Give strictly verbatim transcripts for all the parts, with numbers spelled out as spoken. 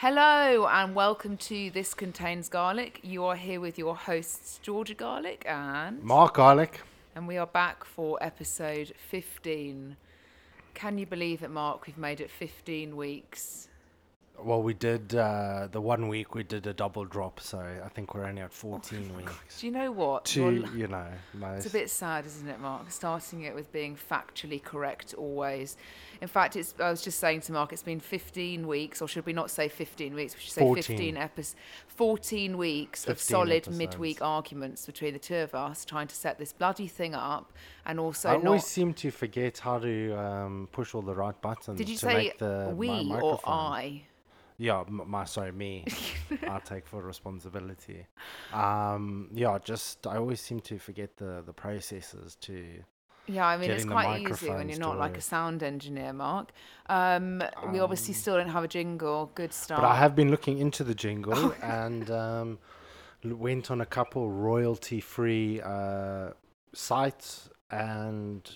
Hello and welcome to This Contains Garlic. You are here with your hosts Georgia Garlic and Mark Garlic. And we are back for episode fifteen. Can you believe it, Mark? We've made it fifteen weeks. Well, we did uh, the one week we did a double drop, so I think we're only at fourteen oh, weeks. Do you know what? To, you know, most. It's a bit sad, isn't it, Mark? Starting it with being factually correct always. In fact, it's. I was just saying to Mark, it's been fifteen weeks, or should we not say fifteen weeks? We should say fourteen. fifteen episodes, fourteen weeks fifteen of solid episodes. Midweek arguments between the two of us, trying to set this bloody thing up, and also. I not always seem to forget how to um, push all the right buttons. Did you to say make the, we my or I? Yeah, my sorry, me. I take full responsibility. Um, yeah, just I always seem to forget the the processes to. Yeah, I mean it's quite easy when you're not like a sound engineer, Mark. Um, um, we obviously still don't have a jingle. Good start. But I have been looking into the jingle and um, went on a couple royalty-free uh, sites and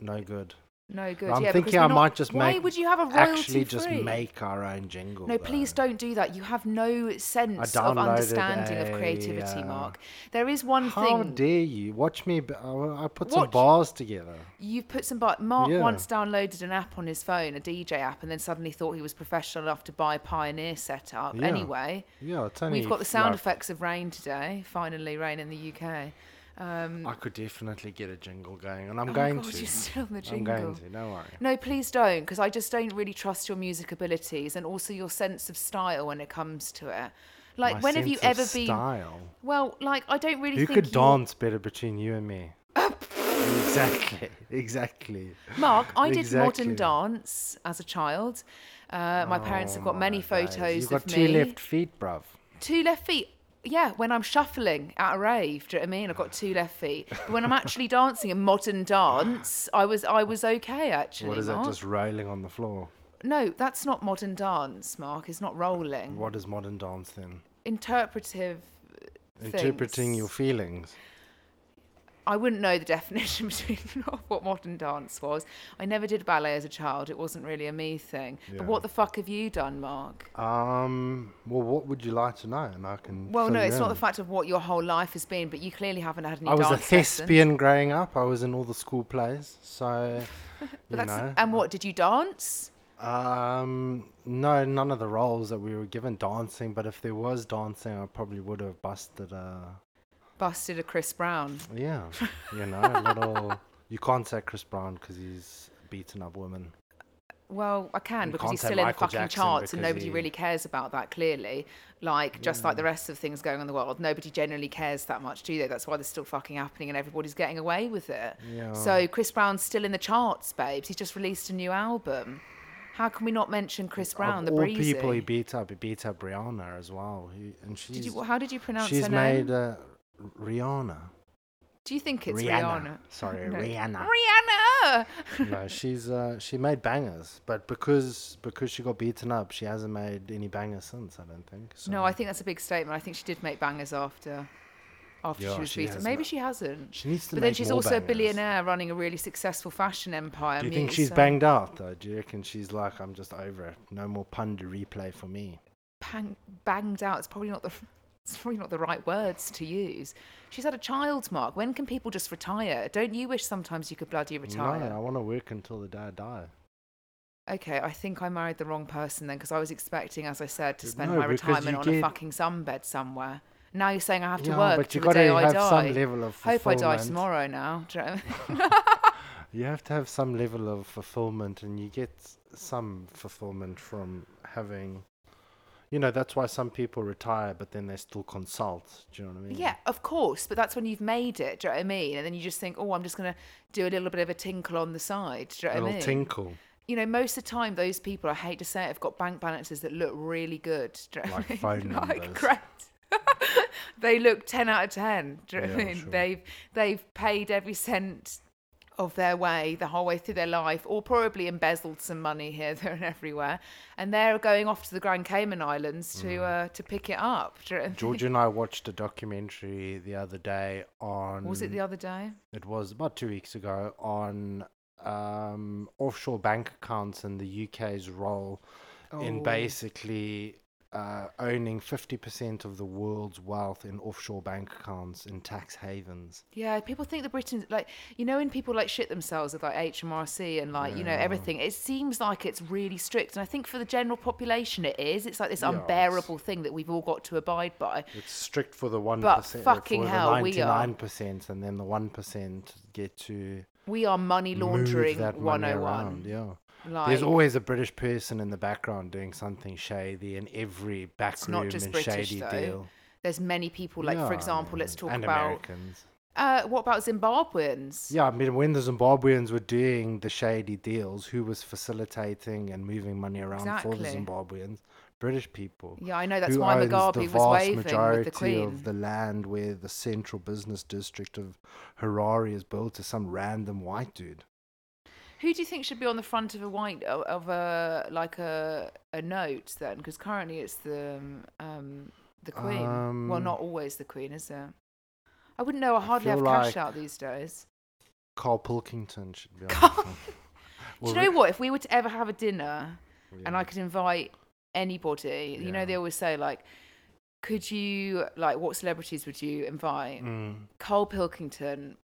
no good. No good. I'm yeah, thinking I not, might just why make. Why would you have a royalty Actually, free? just make our own jingle. No, though. Please don't do that. You have no sense of understanding a, of creativity, uh, Mark. There is one how thing. How dare you? Watch me. I put Watch. some bars together. You put some bars. Mark yeah. once downloaded an app on his phone, a D J app, and then suddenly thought he was professional enough to buy Pioneer setup. Yeah. Anyway, yeah, it's only we've got the sound like, effects of rain today. Finally, rain in the U K. Um, I could definitely get a jingle going, and I'm oh going God, to. You're still on the jingle. I'm going to. Don't worry. No, please don't, because I just don't really trust your music abilities and also your sense of style when it comes to it. Like, My when sense have you ever of been? Style. Well, like I don't really. Who think could you... dance better between you and me? Exactly. Exactly. Mark, I did exactly. modern dance as a child. Uh, my oh parents have got many photos days. You've got of two me. left feet, bruv. Two left feet. Yeah, when I'm shuffling at a rave, do you know what I mean? I've got two left feet. But when I'm actually dancing a modern dance, I was I was okay, actually. What is Mark? That, just rolling on the floor? No, that's not modern dance, Mark. It's not rolling. What is modern dance, then? Interpretive Interpreting things. Your feelings. I wouldn't know the definition between of what modern dance was. I never did ballet as a child. It wasn't really a me thing. Yeah. But what the fuck have you done, Mark? Um. Well, what would you like to know? And I can. Well, no, it's in. Not the fact of what your whole life has been, but you clearly haven't had any. I was dance a thespian lessons. Growing up. I was in all the school plays. So, but you that's, know. And what did you dance? Um. No, none of the roles that we were given dancing. But if there was dancing, I probably would have busted a. Busted a Chris Brown. Yeah, you know, a little. You can't say Chris Brown because he's beaten up women. Well, I can you because he's still Michael in the fucking Jackson charts and nobody he... really cares about that, clearly. Like, just yeah. like the rest of things going on in the world, nobody generally cares that much, do they? That's why they're still fucking happening and everybody's getting away with it. Yeah. So Chris Brown's still in the charts, babes. He's just released a new album. How can we not mention Chris Brown, of the breezy? All people he beat up, he beat up Rihanna as well. He, and she's, did you, how did you pronounce she's her name? Made... Uh, Rihanna. Do you think it's Rihanna? Rihanna? Sorry, no. Rihanna. Rihanna. No, she's uh, she made bangers, but because because she got beaten up, she hasn't made any bangers since. I don't think. So. No, I think that's a big statement. I think she did make bangers after after yeah, she was she beaten. Maybe not. She hasn't. She needs to. But make then she's more also bangers. A billionaire running a really successful fashion empire. Do you think mute, she's so. Banged out though? Do you reckon she's like, I'm just over it. No more pun to replay for me. Bang, banged out. It's probably not the. It's probably not the right words to use. She's had a child, Mark. When can people just retire? Don't you wish sometimes you could bloody retire? No, I want to work until the day I die. Okay, I think I married the wrong person then because I was expecting, as I said, to spend no, my retirement on get... a fucking sunbed somewhere. Now you're saying I have to yeah, work until the day I die. But you've got to have some level of fulfillment. Hope I die tomorrow now. Do you know what I mean? You have to have some level of fulfillment and you get some fulfillment from having... You know, that's why some people retire, but then they still consult. Do you know what I mean? Yeah, of course. But that's when you've made it. Do you know what I mean? And then you just think, oh, I'm just going to do a little bit of a tinkle on the side. Do you know what I mean? A little tinkle. You know, most of the time, those people, I hate to say it, have got bank balances that look really good. Do you know what I mean? Like phone numbers. Like, great. They look ten out of ten. Do you know yeah, what I mean? Sure. They've, they've paid every cent of their way the whole way through their life, or probably embezzled some money here, there and everywhere, and they're going off to the Grand Cayman Islands to mm. uh, to pick it up. Georgia and I watched a documentary the other day on... Was it the other day? It was about two weeks ago on um, offshore bank accounts and the U K's role oh. in basically uh, owning fifty percent of the world's wealth in offshore bank accounts in tax havens. Yeah, people think the Britons, like, you know, when people like shit themselves with like H M R C and like, yeah. you know, everything, it seems like it's really strict. And I think for the general population it is. It's like this yeah, unbearable thing that we've all got to abide by. It's strict for the one percent. But fucking hell, we are. ninety-nine percent and then the one percent get to... We are money laundering money one oh one. Around, yeah. Like, there's always a British person in the background doing something shady in every backroom and British, shady though. Deal. There's many people, like, yeah, for example, yeah. let's talk and about... Americans. Uh, what about Zimbabweans? Yeah, I mean, when the Zimbabweans were doing the shady deals, who was facilitating and moving money around exactly. for the Zimbabweans? British people. Yeah, I know, that's why Mugabe was waving with the Queen. Who owns the vast majority of the land where the central business district of Harare is built to some random white dude. Who do you think should be on the front of a white of a like a a note then? Because currently it's the um, the Queen. Um, well, not always the Queen, is it? I wouldn't know. I hardly I have like cash out these days. Karl Pilkington should be on. Carl- the well, do you know what? If we were to ever have a dinner, yeah. and I could invite anybody, yeah. you know, they always say like, could you like what celebrities would you invite? Mm. Karl Pilkington.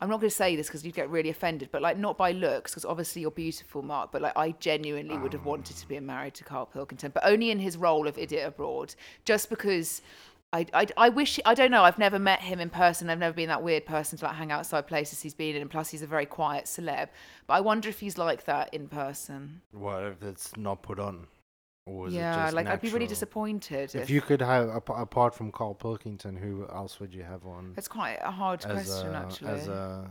I'm not going to say this because you'd get really offended, but like not by looks, because obviously you're beautiful, Mark, but like I genuinely um. would have wanted to be married to Karl Pilkington, but only in his role of Idiot Abroad, just because I, I, I wish, I don't know, I've never met him in person. I've never been that weird person to like hang outside places he's been in, and plus he's a very quiet celeb, but I wonder if he's like that in person. What if it's not put on? Or is yeah, it just like natural? I'd be really disappointed. If, if you could have, apart from Karl Pilkington, who else would you have on? That's quite a hard question, a, actually. As a,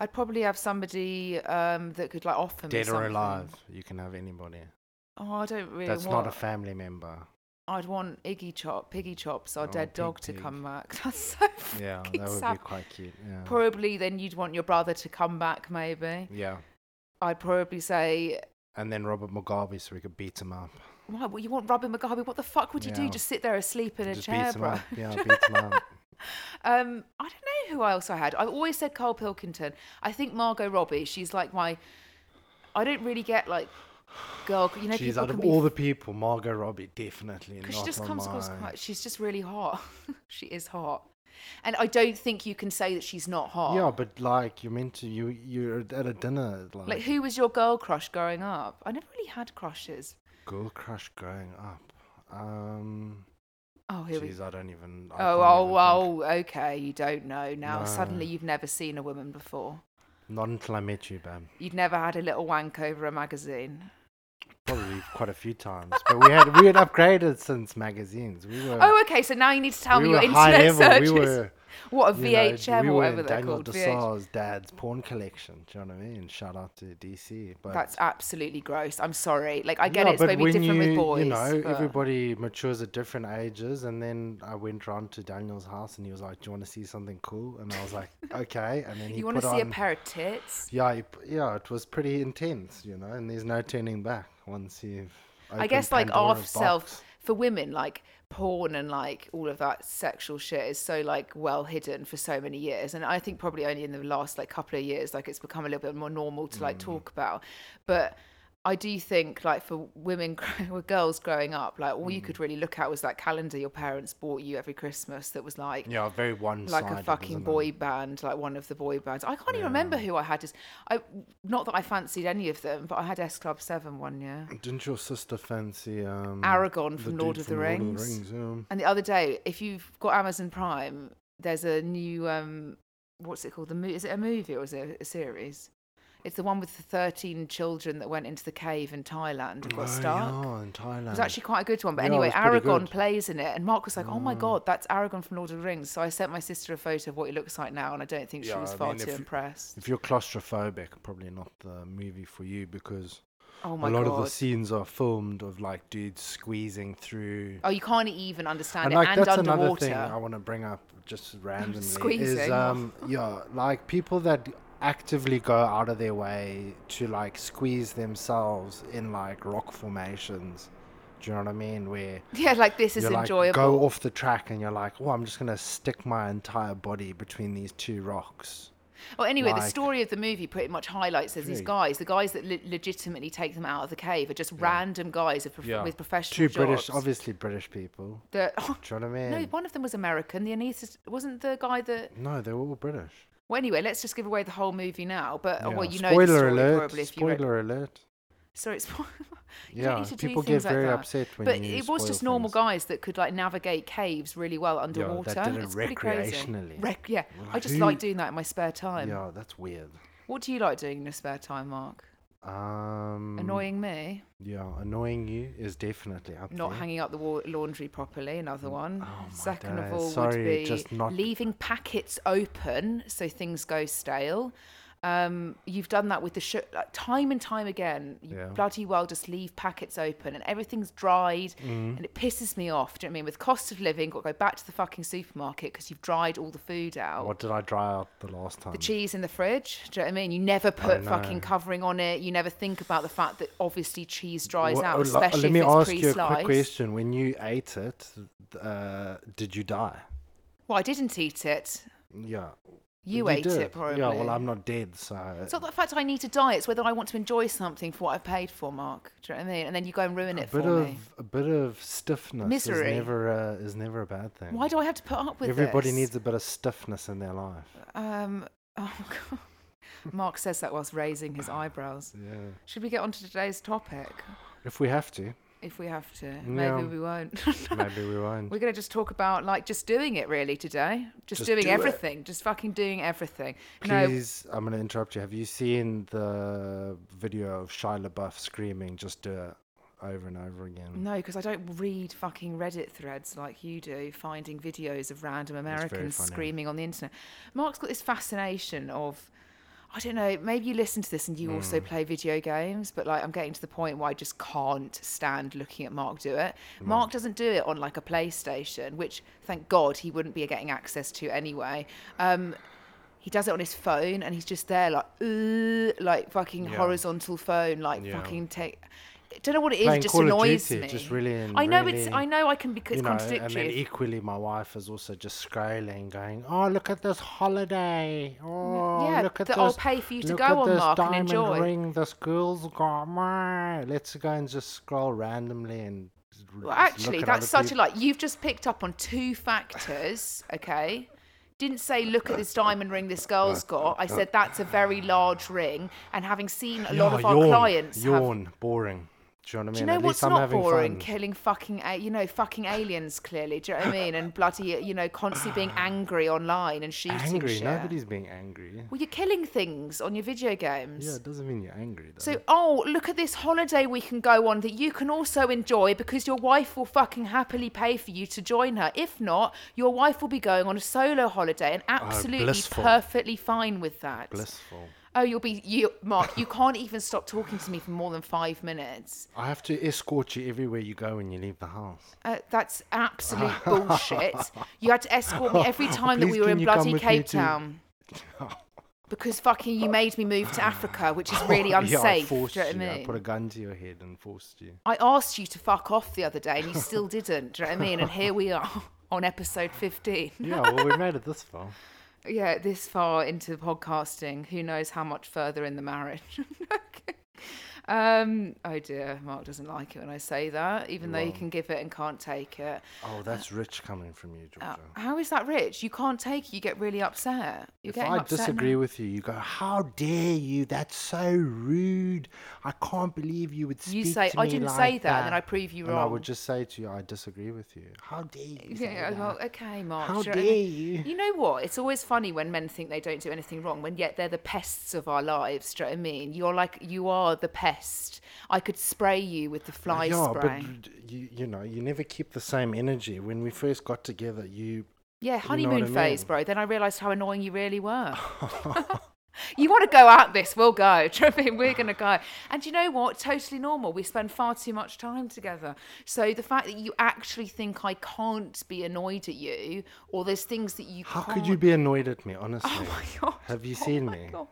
I'd probably have somebody um, that could like offer me something. Dead or alive, you can have anybody. Oh, I don't really. That's want... not a family member. I'd want Iggy Chop, Piggy Chops, our oh, dead pig, dog, to pig. come back. That's so yeah, that would sad. be quite cute. Yeah. Probably then you'd want your brother to come back, maybe. Yeah. I'd probably say. And then Robert Mugabe, so we could beat him up. Why? Well, you want Robert Mugabe? What the fuck would you yeah. do? Just sit there asleep in a just chair, beat him bro? Up. Yeah, beat him up. Um, I don't know who else I had. I've always said Karl Pilkington. I think Margot Robbie. She's like my. I don't really get like girl. You know, she's people out of be, all the people. Margot Robbie, definitely. Because she just comes across quite. She's just really hot. She is hot. And I don't think you can say that she's not hot. Yeah, but like you're meant to, you you're at a dinner. Like, like who was your girl crush growing up? I never really had crushes. Girl crush growing up. Um, oh, here geez, we. Jeez, I don't even. I oh, oh, even oh. Think. Okay, you don't know now. No. Suddenly, you've never seen a woman before. Not until I met you, Bam. You'd never had a little wank over a magazine. Probably quite a few times, but we had we had upgraded since magazines. We were oh, okay. So now you need to tell we me your internet searches. We were what a V H M you know, we or whatever they're Daniel called. Daniel dad's porn collection. Do you know what I mean? Shout out to D C. But that's absolutely gross. I'm sorry. Like I get yeah, it. It's maybe different you, with boys. You know, but... everybody matures at different ages. And then I went round to Daniel's house, and he was like, "Do you want to see something cool?" And I was like, "Okay." And then he you want to see on, a pair of tits? Yeah, he, yeah. It was pretty intense, you know. And there's no turning back. Once you've I guess like off self for women, like porn and like all of that sexual shit is so like well hidden for so many years, and I think probably only in the last like couple of years like it's become a little bit more normal to like mm. talk about. But I do think like for women with girls growing up, like all mm. you could really look at was that calendar your parents bought you every Christmas that was like yeah very one-sided, like a fucking boy it? band, like one of the boy bands. I can't yeah. even remember who I had. Just I not that I fancied any of them, but I had S Club Seven one year. Didn't your sister fancy um, Aragorn from, Lord of, from Lord of the Rings? Yeah. And the other day, if you've got Amazon Prime, there's a new um, what's it called? The mo- is it a movie or is it a series? It's the one with the thirteen children that went into the cave in Thailand and got oh, stuck. Yeah, in Thailand. It was actually quite a good one. But yeah, anyway, Aragorn plays in it. And Mark was like, oh. oh, my God, that's Aragorn from Lord of the Rings. So I sent my sister a photo of what he looks like now. And I don't think yeah, she was I far mean, too if, impressed. If you're claustrophobic, probably not the movie for you because... Oh my a lot God. of the scenes are filmed of like dudes squeezing through. Oh, you can't even understand and it. Like, and that's underwater. Another thing I want to bring up just randomly. Squeezing. Is, um, yeah, like people that... actively go out of their way to like squeeze themselves in like rock formations. Do you know what I mean? Where yeah, like this is like, enjoyable. Go off the track and you're like, oh, I'm just gonna stick my entire body between these two rocks. Well, anyway, like, the story of the movie pretty much highlights there's these guys, the guys that le- legitimately take them out of the cave are just yeah. random guys with, prof- yeah. with professional Two jobs. British, obviously British people. The, oh, do you know what I mean? No, one of them was American. The anaesthetist wasn't the guy that... No, they were all British. Well, anyway, let's just give away the whole movie now. But, yeah. oh, well, you spoiler know the story alert, probably if spoiler you Spoiler alert. So it's you yeah. Need to people do get very like upset when but you But it was just normal things. Guys that could like navigate caves really well underwater. Yeah, that did it it's recreationally. Rec- yeah, like, I just who? like doing that in my spare time. Yeah, that's weird. What do you like doing in your spare time, Mark? Um, annoying me. Yeah, annoying you is definitely up not there. Hanging up the wa- laundry properly. Another one. Oh, Second day. of all Sorry, would be just not leaving packets open so things go stale. Um, you've done that with the sugar, like, time and time again. You yeah. bloody well just leave packets open and everything's dried mm. and it pisses me off. Do you know what I mean? With cost of living, got to go back to the fucking supermarket because you've dried all the food out. What did I dry out the last time? The cheese in the fridge. Do you know what I mean? You never put fucking covering on it. You never think about the fact that obviously cheese dries well, out, especially let me if it's ask pre-sliced. You a quick question. When you ate it, uh, did you die? Well, I didn't eat it. Yeah. You, you ate did. It, probably. Yeah, well, I'm not dead, so... It's not the fact I need to die. It's whether I want to enjoy something for what I paid for, Mark. Do you know what I mean? And then you go and ruin a it for of, me. A bit of stiffness Misery. Is never, uh, is never a bad thing. Why do I have to put up with Everybody this? Everybody needs a bit of stiffness in their life. Um, oh, God. Mark says that whilst raising his eyebrows. Yeah. Should we get on to today's topic? If we have to. If we have to. Maybe yeah. we won't. Maybe we won't. We're going to just talk about, like, just doing it, really, today. Just, just doing do everything. It. Just fucking doing everything. Please, no. I'm going to interrupt you. Have you seen the video of Shia LaBeouf screaming, just do it, over and over again? No, because I don't read fucking Reddit threads like you do, finding videos of random Americans screaming on the internet. Mark's got this fascination of... I don't know, maybe you listen to this and you mm. also play video games, but like I'm getting to the point where I just can't stand looking at Mark do it. Mark, Mark doesn't do it on like a PlayStation, which thank God he wouldn't be getting access to anyway. Um, he does it on his phone and he's just there like, ooh, like fucking yeah. horizontal phone, like yeah. fucking take... I don't know what it is, Playing it just Call annoys Duty, me. Just really in, I know really, it's I know I can be it's know, contradictory. And then equally my wife is also just scrolling, going, oh, look at this holiday. Oh yeah, look at this. I'll pay for you to go on, Mark, and enjoy. Look at this diamond ring this girl's got. My. Let's go and just scroll randomly and well, actually that's such people. A like you've just picked up on two factors, okay? Didn't say, look at this diamond ring this girl's got. I said, that's a very large ring. And having seen a lot yeah, of our yawn, clients yawn, have... boring. Do you know what I mean? Do you know At what's least not boring? Fun. Killing fucking, you know, fucking aliens, clearly. Do you know what I mean? And bloody, you know, constantly being angry online and shooting angry. shit. Angry? Nobody's being angry. Well, you're killing things on your video games. Yeah, it doesn't mean you're angry, though. So, oh, look at this holiday we can go on that you can also enjoy because your wife will fucking happily pay for you to join her. If not, your wife will be going on a solo holiday and absolutely oh, perfectly fine with that. Blissful. Oh, you'll be, you, Mark, you can't even stop talking to me for more than five minutes. I have to escort you everywhere you go when you leave the house. Uh, that's absolute bullshit. You had to escort me every time Please, that we were in bloody Cape Town. Because fucking you made me move to Africa, which is really unsafe. Yeah, I forced do you know what I mean? I put a gun to your head and forced you. I asked you to fuck off the other day and you still didn't, do you know what I mean? And here we are on episode fifteen. Yeah, well, we made it this far. Yeah, this far into podcasting, who knows how much further in the marriage. Okay. Um, oh dear, Mark doesn't like it when I say that, even Wrong. Though he can give it and can't take it. Oh, that's rich coming from you, Georgia. Uh, how is that rich? You can't take it, you get really upset. You're if I upset disagree now. With you, you go, how dare you, that's so rude. I can't believe you would speak to me like that. You say, I didn't like say that, and then I prove you wrong. And I would just say to you, I disagree with you. How dare you say yeah, that? Well, okay, Mark. How dare I mean, you? You know what, it's always funny when men think they don't do anything wrong, when yet they're the pests of our lives, do you know what I mean? You're like, you are the pest. I could spray you with the fly yeah, spray. But you, you know, you never keep the same energy. When we first got together, you... Yeah, honeymoon you know phase, I mean? Bro. Then I realised how annoying you really were. You want to go out this, we'll go. We're going to go. And you know what? Totally normal. We spend far too much time together. So the fact that you actually think I can't be annoyed at you, or there's things that you How can't... could you be annoyed at me, honestly? Oh, my God. Have you oh seen my me? God.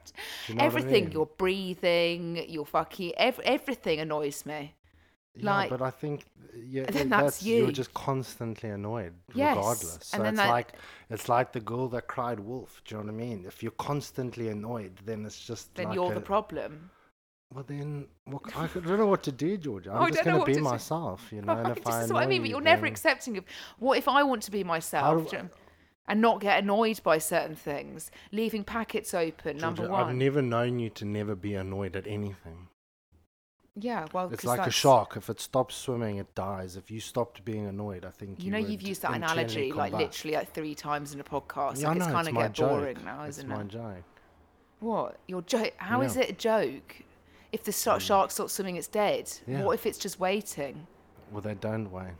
You know everything. I mean? Your breathing, your fucking... Ev- everything annoys me. Yeah, like, but I think yeah, that's, that's you. You're just constantly annoyed, yes, regardless. So and it's that, like it's like the girl that cried wolf. Do you know what I mean? If you're constantly annoyed, then it's just then like you're a, the problem. Well, then well, I don't know what to do, Georgia. I'm oh, just going to be myself, do. you know. Right, and if this I is what I mean, but you're never accepting of what if I want to be myself I, and not get annoyed by certain things, leaving packets open. Georgia, number one, I've never known you to never be annoyed at anything. Yeah, well, it's like a shark. If it stops swimming, it dies. If you stopped being annoyed, I think you, you know you've used that analogy like combust. literally like three times in a podcast. Yeah, like it's kind of get joke. boring now, it's isn't my it? My joke. What your joke? How yeah. is it a joke? If the shark um, stops swimming, it's dead. Yeah. What if it's just waiting? Well, they don't wait.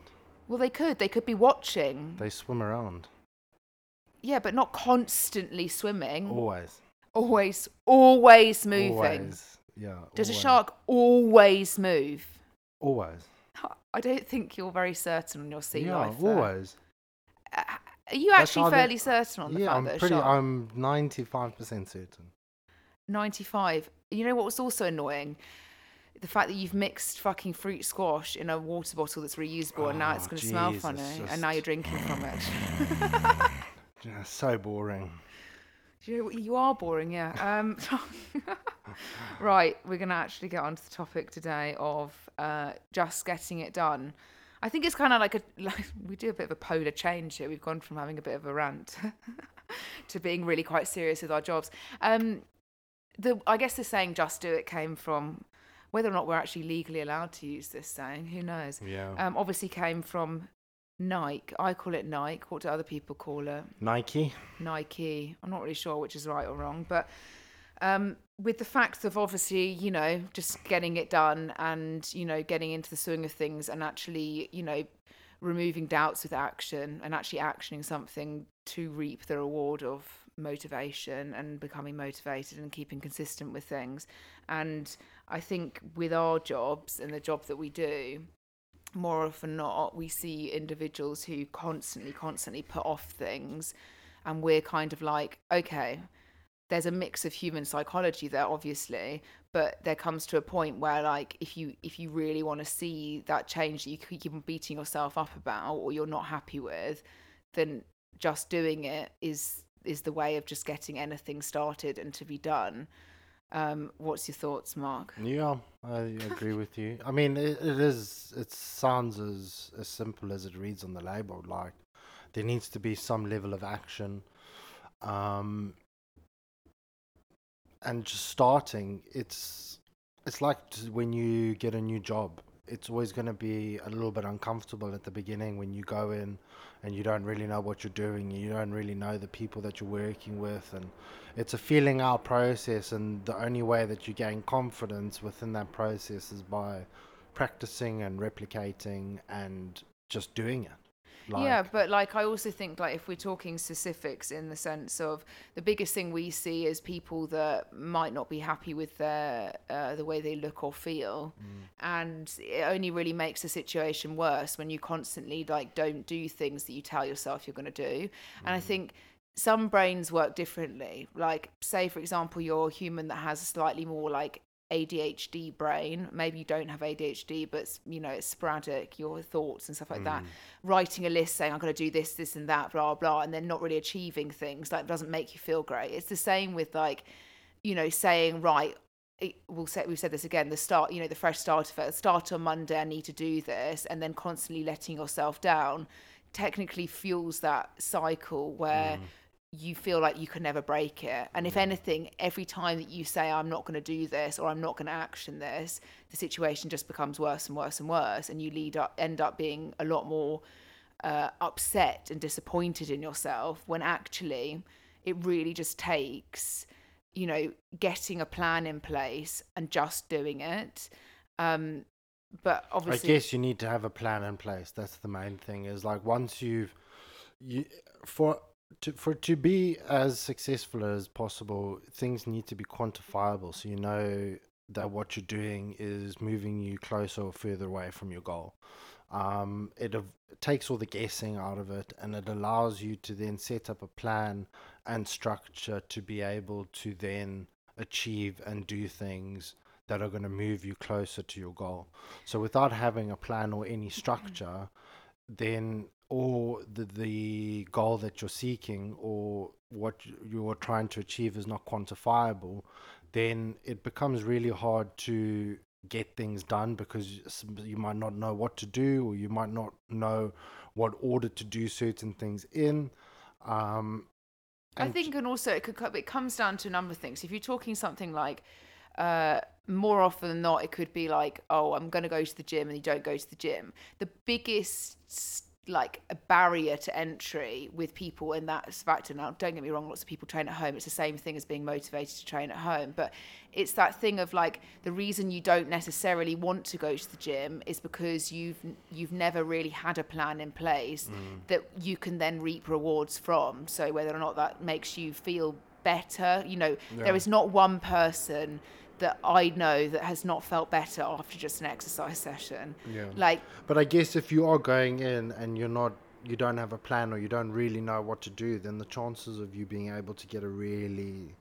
Well, they could. They could be watching. They swim around. Yeah, but not constantly swimming. Always. Always. Always moving. Always. Yeah, Does always. a shark always move? Always. I don't think you're very certain on your sea yeah, life. Yeah, always. Uh, are you That's actually fairly they, certain on the yeah, fact I'm that pretty, a shark? Yeah, I'm ninety-five percent certain. ninety-five You know what was also annoying? The fact that you've mixed fucking fruit squash in a water bottle that's reusable oh, and now it's going to smell funny just... and now you're drinking from it. Yeah, so boring. You are boring, yeah. Um, right, we're going to actually get onto the topic today of uh, just getting it done. I think it's kind of like a like we do a bit of a polar change here. We've gone from having a bit of a rant to being really quite serious with our jobs. Um, the I guess the saying "just do it" came from whether or not we're actually legally allowed to use this saying. Who knows? Yeah. Um, obviously came from Nike. I call it Nike. What do other people call it? Nike. Nike. I'm not really sure which is right or wrong, but um, with the fact of obviously, you know, just getting it done and, you know, getting into the swing of things and actually, you know, removing doubts with action and actually actioning something to reap the reward of motivation and becoming motivated and keeping consistent with things. And I think with our jobs and the job that we do, more often not, we see individuals who constantly, constantly put off things, and we're kind of like, okay, there's a mix of human psychology there, obviously, but there comes to a point where, like, if you if you really want to see that change that you keep on beating yourself up about or you're not happy with, then just doing it is is the way of just getting anything started and to be done. Um, what's your thoughts, Mark? Yeah, I agree with you. I mean, it, it is, it sounds as, as simple as it reads on the label. Like, there needs to be some level of action. Um, and just starting, it's, it's like when you get a new job. It's always going to be a little bit uncomfortable at the beginning when you go in and you don't really know what you're doing. You don't really know the people that you're working with. And it's a feeling out process. And the only way that you gain confidence within that process is by practicing and replicating and just doing it. Like, yeah, but like I also think like if we're talking specifics in the sense of the biggest thing we see is people that might not be happy with their uh, the way they look or feel, mm. and it only really makes the situation worse when you constantly like don't do things that you tell yourself you're going to do. Mm. And I think some brains work differently. Like say for example you're a human that has a slightly more like A D H D brain, maybe you don't have A D H D, but you know it's sporadic, your thoughts and stuff like mm. that. Writing a list saying I'm going to do this, this and that, blah blah, and then not really achieving things, like doesn't make you feel great. It's the same with like, you know, saying right, it, we'll say we've said this again, the start, you know, the fresh start of it, start on Monday, I need to do this, and then constantly letting yourself down technically fuels that cycle where. Mm. You feel like you can never break it. And if anything, every time that you say, I'm not going to do this or I'm not going to action this, the situation just becomes worse and worse and worse. And you lead up, end up being a lot more uh, upset and disappointed in yourself when actually it really just takes, you know, getting a plan in place and just doing it. Um, but obviously... I guess you need to have a plan in place. That's the main thing is like once you've... you for. To, for to be as successful as possible, things need to be quantifiable, so you know that what you're doing is moving you closer or further away from your goal. Um, it, av- it takes all the guessing out of it, and it allows you to then set up a plan and structure to be able to then achieve and do things that are going to move you closer to your goal. So without having a plan or any structure, then or the, the goal that you're seeking or what you're trying to achieve is not quantifiable, then it becomes really hard to get things done, because you might not know what to do, or you might not know what order to do certain things in. Um, I think, and also it could it comes down to a number of things. If you're talking something like, uh, more often than not, it could be like, oh, I'm going to go to the gym, and you don't go to the gym. The biggest like a barrier to entry with people in that factor. Now, don't get me wrong, lots of people train at home. It's the same thing as being motivated to train at home. But it's that thing of like, the reason you don't necessarily want to go to the gym is because you've you've never really had a plan in place mm. that you can then reap rewards from. So whether or not that makes you feel better, you know, yeah. there is not one person that I know that has not felt better after just an exercise session. Yeah. Like, but I guess if you are going in and you're not, you don't have a plan or you don't really know what to do, then the chances of you being able to get a really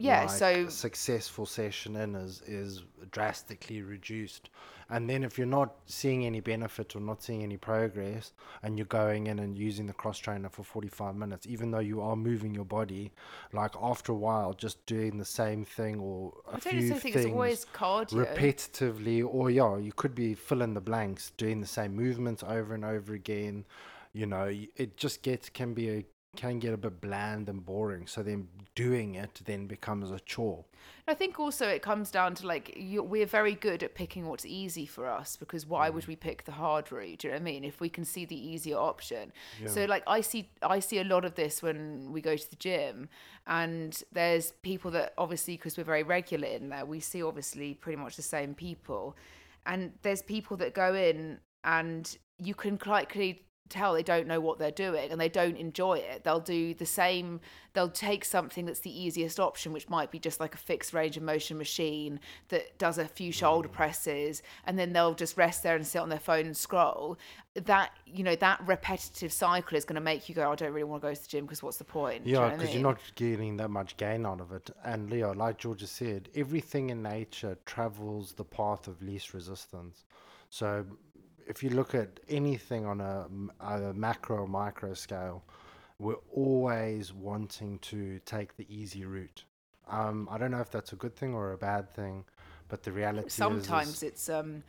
yeah, like, so successful session in is, is drastically reduced. And then if you're not seeing any benefit or not seeing any progress, and you're going in and using the cross trainer for forty-five minutes, even though you are moving your body, like after a while, just doing the same thing or a I few things it's always cardio. repetitively, or yeah, you could be fill in the blanks, doing the same movements over and over again. You know, it just gets, can be a, can get a bit bland and boring, so then doing it then becomes a chore. I think also it comes down to like, you, we're very good at picking what's easy for us, because why mm. would we pick the hard route? Do you know what I mean? If we can see the easier option. Yeah. So like I see I see a lot of this when we go to the gym, and there's people that obviously, because we're very regular in there, we see obviously pretty much the same people, and there's people that go in and you can likely tell they don't know what they're doing and they don't enjoy it. They'll do the same, they'll take something that's the easiest option, which might be just like a fixed range of motion machine that does a few shoulder presses, and then they'll just rest there and sit on their phone and scroll. That, you know, that repetitive cycle is going to make you go, I don't really want to go to the gym, because what's the point? Yeah, because you know I mean? You're not getting that much gain out of it. And Leo, like Georgia said, everything in nature travels the path of least resistance. So if you look at anything on a, a macro or micro scale, we're always wanting to take the easy route. Um, I don't know if that's a good thing or a bad thing, but the reality sometimes is... Sometimes it's... Um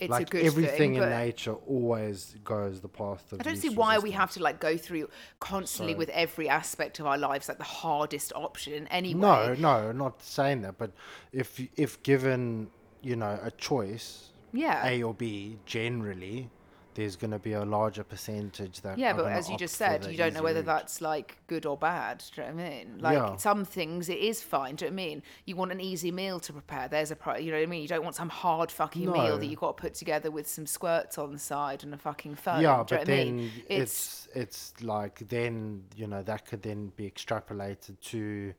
It's like a good everything thing, in nature always goes the path of I don't see why resistance. We have to like go through constantly so, with every aspect of our lives like the hardest option in any way. No, no, not saying that, but if if given, you know, a choice, yeah, A or B, generally there's going to be a larger percentage that yeah, but as you just said, you don't know whether route. That's like good or bad. Do you know what I mean? Like yeah. some things it is fine. Do you know what I mean? You want an easy meal to prepare. There's a pro- you know what I mean? You don't want some hard fucking no. meal that you've got to put together with some squirts on the side and a fucking phone. Yeah, do you but know what then I mean? it's, it's it's like then, you know, that could then be extrapolated to,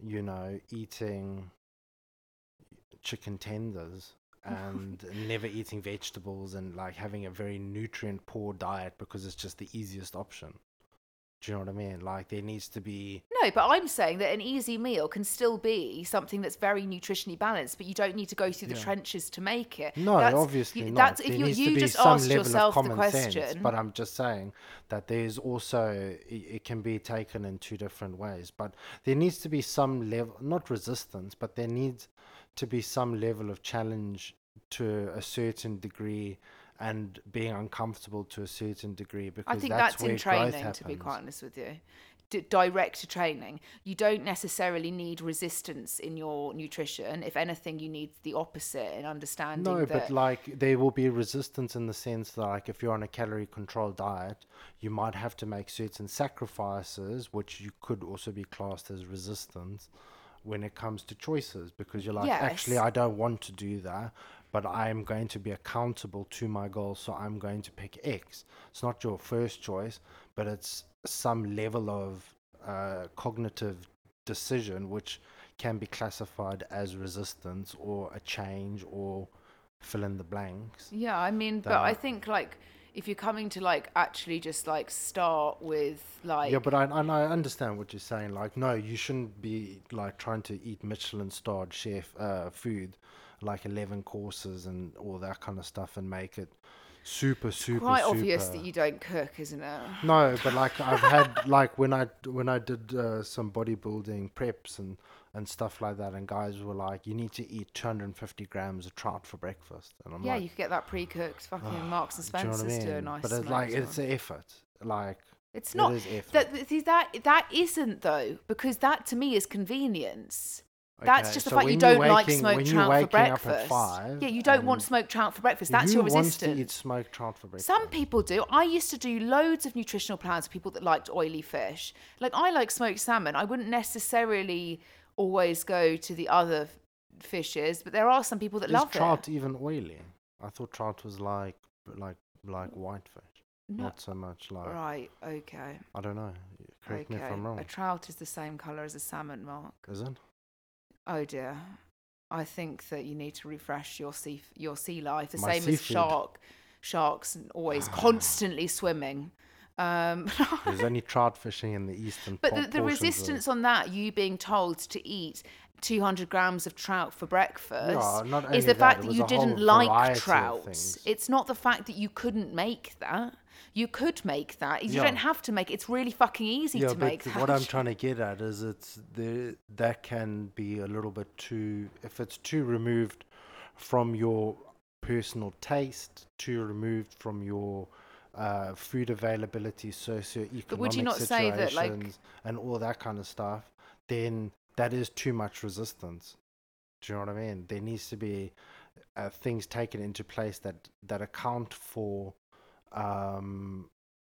you know, eating chicken tenders and never eating vegetables and like having a very nutrient poor diet because it's just the easiest option. Do you know what I mean? Like there needs to be... No, but I'm saying that an easy meal can still be something that's very nutritionally balanced, but you don't need to go through the yeah. trenches to make it. No, that's, obviously you, not. That's, if there you, needs you to be just some asked level yourself of common the question. Sense. But I'm just saying that there's also... It, it can be taken in two different ways. But there needs to be some level... Not resistance, but there needs to be some level of challenge to a certain degree and being uncomfortable to a certain degree, because I think that's, that's where in training, to be quite honest with you. D- direct to training. You don't necessarily need resistance in your nutrition. If anything, you need the opposite in understanding no, that... No, but like there will be resistance in the sense that like if you're on a calorie-controlled diet, you might have to make certain sacrifices, which you could also be classed as resistance when it comes to choices, because you're like, yes. actually, I don't want to do that, but I'm going to be accountable to my goal, so I'm going to pick X. It's not your first choice, but it's some level of uh, cognitive decision which can be classified as resistance or a change or fill in the blanks. Yeah, I mean, but I think like... If you're coming to like actually just like start with like yeah, but I and I understand what you're saying. Like, no, you shouldn't be like trying to eat Michelin starred chef uh, food, like eleven courses and all that kind of stuff and make it super, super, quite super. Obvious that you don't cook, isn't it? No, but like I've had, like when I, when I did uh, some bodybuilding preps and, and stuff like that, and guys were like, you need to eat two hundred fifty grams of trout for breakfast. And I'm yeah, like... Yeah, you could get that pre-cooked fucking oh, Marks and Spencer's do, you know what I mean? Do a nice But it's like, it's an effort. Like... It's not it that, that that isn't though, because that to me is convenience. Okay, that's just the so fact you don't waking, like smoked trout for breakfast. Five, yeah, you don't want smoked trout for breakfast. That's your resistance. Who wants to eat smoked trout for breakfast? Some people do. I used to do loads of nutritional plans for people that liked oily fish. Like I like smoked salmon. I wouldn't necessarily always go to the other fishes, but there are some people that Is love trout it. Trout even oily? I thought trout was like like like white fish. No. Not so much like... Right, okay. I don't know. Correct okay. me if I'm wrong. A trout is the same colour as a salmon, Mark. Is it? Oh, dear. I think that you need to refresh your sea your sea life. The My same seafood. As shark. Sharks always constantly swimming. Um, There's only trout fishing in the eastern But the, the resistance on that, you being told to eat two hundred grams of trout for breakfast yeah, is the that, fact that you didn't like trout. It's not the fact that you couldn't make that. You could make that. You yeah. don't have to make it. It's really fucking easy yeah, to but make that. What I'm trying to get at is it's the, that can be a little bit too... If it's too removed from your personal taste, too removed from your... Uh, food availability, socioeconomic but would you not situations, say that, like, and all that kind of stuff, then that is too much resistance. Do you know what I mean? There needs to be uh, things taken into place that that account for um,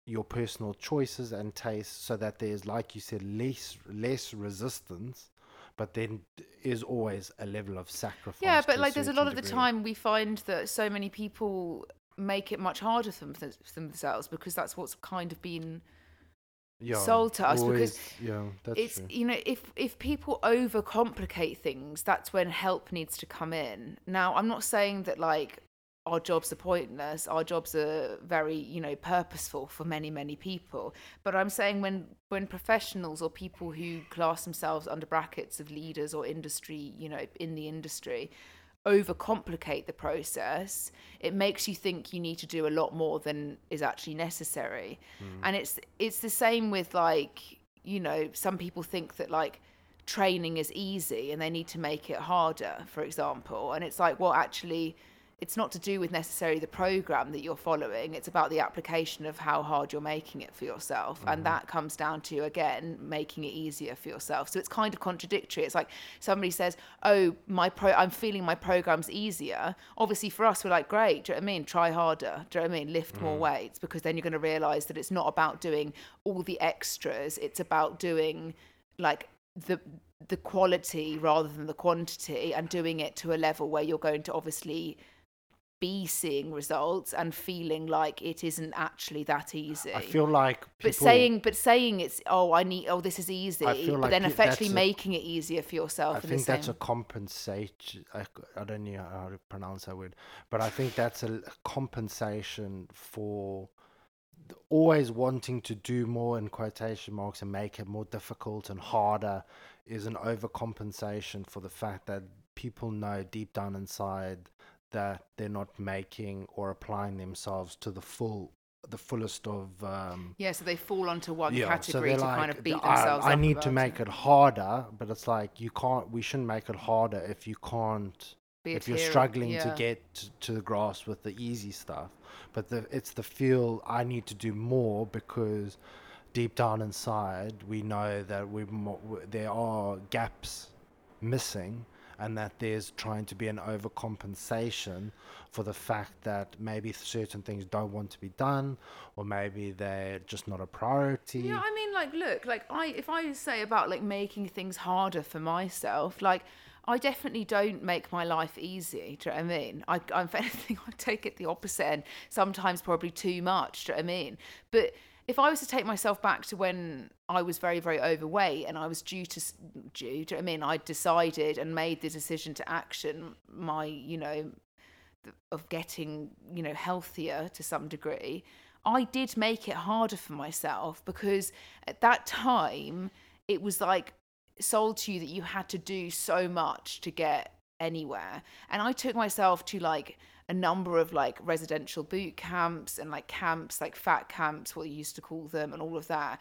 your personal choices and tastes, so that there's, like you said, less less resistance. But then is always a level of sacrifice. Yeah, but like, a there's a lot degree. Of the time we find that so many people make it much harder for them, themselves because that's what's kind of been yeah, sold to us. Always, because yeah, that's it's true. You know, if if people overcomplicate things, that's when help needs to come in. Now, I'm not saying that like our jobs are pointless. Our jobs are very, you know, purposeful for many many people. But I'm saying when when professionals or people who class themselves under brackets of leaders or industry, you know, in the industry, overcomplicate the process, it makes you think you need to do a lot more than is actually necessary. Mm. And it's it's the same with, like, you know, some people think that like training is easy and they need to make it harder, for example. And it's like, well, actually it's not to do with necessarily the program that you're following. It's about the application of how hard you're making it for yourself. Mm-hmm. And that comes down to, again, making it easier for yourself. So it's kind of contradictory. It's like somebody says, oh, my pro, I'm feeling my program's easier. Obviously for us, we're like, great. Do you know what I mean? Try harder. Do you know what I mean? Lift mm-hmm. more weights, because then you're going to realize that it's not about doing all the extras. It's about doing like the, the quality rather than the quantity, and doing it to a level where you're going to obviously be seeing results and feeling like it isn't actually that easy. I feel like people, but saying but saying it's oh I need oh this is easy, I feel like but then effectively making a, it easier for yourself. I think the that's same. A compensation. I, I don't know how to pronounce that word, but I think that's a compensation for always wanting to do more, in quotation marks, and make it more difficult and harder, is an overcompensation for the fact that people know deep down inside that they're not making or applying themselves to the full, the fullest of. Um, yeah, so they fall onto one yeah, category so to like, kind of beat I, themselves I, up. I need to make it. it harder, but it's like you can't. We shouldn't make it harder if you can't. Be if adherent, you're struggling yeah. to get to, to the grasp with the easy stuff, but the, it's the feel I need to do more, because deep down inside we know that we there are gaps missing. And that there's trying to be an overcompensation for the fact that maybe certain things don't want to be done, or maybe they're just not a priority. Yeah, I mean, like, look, like, I if I say about, like, making things harder for myself, like, I definitely don't make my life easy, do you know what I mean? I, I'm, if anything, I take it the opposite end, sometimes probably too much, do you know what I mean? But if I was to take myself back to when I was very, very overweight and I was due to, due, do you know what I mean? I decided and made the decision to action my, you know, of getting, you know, healthier to some degree. I did make it harder for myself, because at that time it was like sold to you that you had to do so much to get anywhere. And I took myself to like a number of like residential boot camps and like camps, like fat camps, what you used to call them, and all of that.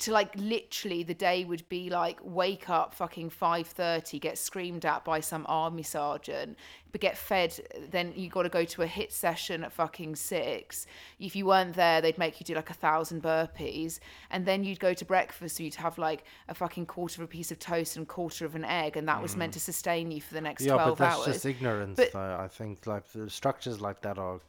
To like literally the day would be like wake up fucking five thirty, get screamed at by some army sergeant, but get fed, then you got to go to a hit session at fucking six. If you weren't there, they'd make you do like a thousand burpees, and then you'd go to breakfast, so you'd have like a fucking quarter of a piece of toast and quarter of an egg, and that mm. was meant to sustain you for the next yeah, twelve hours. Yeah, but that's hours. Just ignorance but, though. I think like the structures like that are...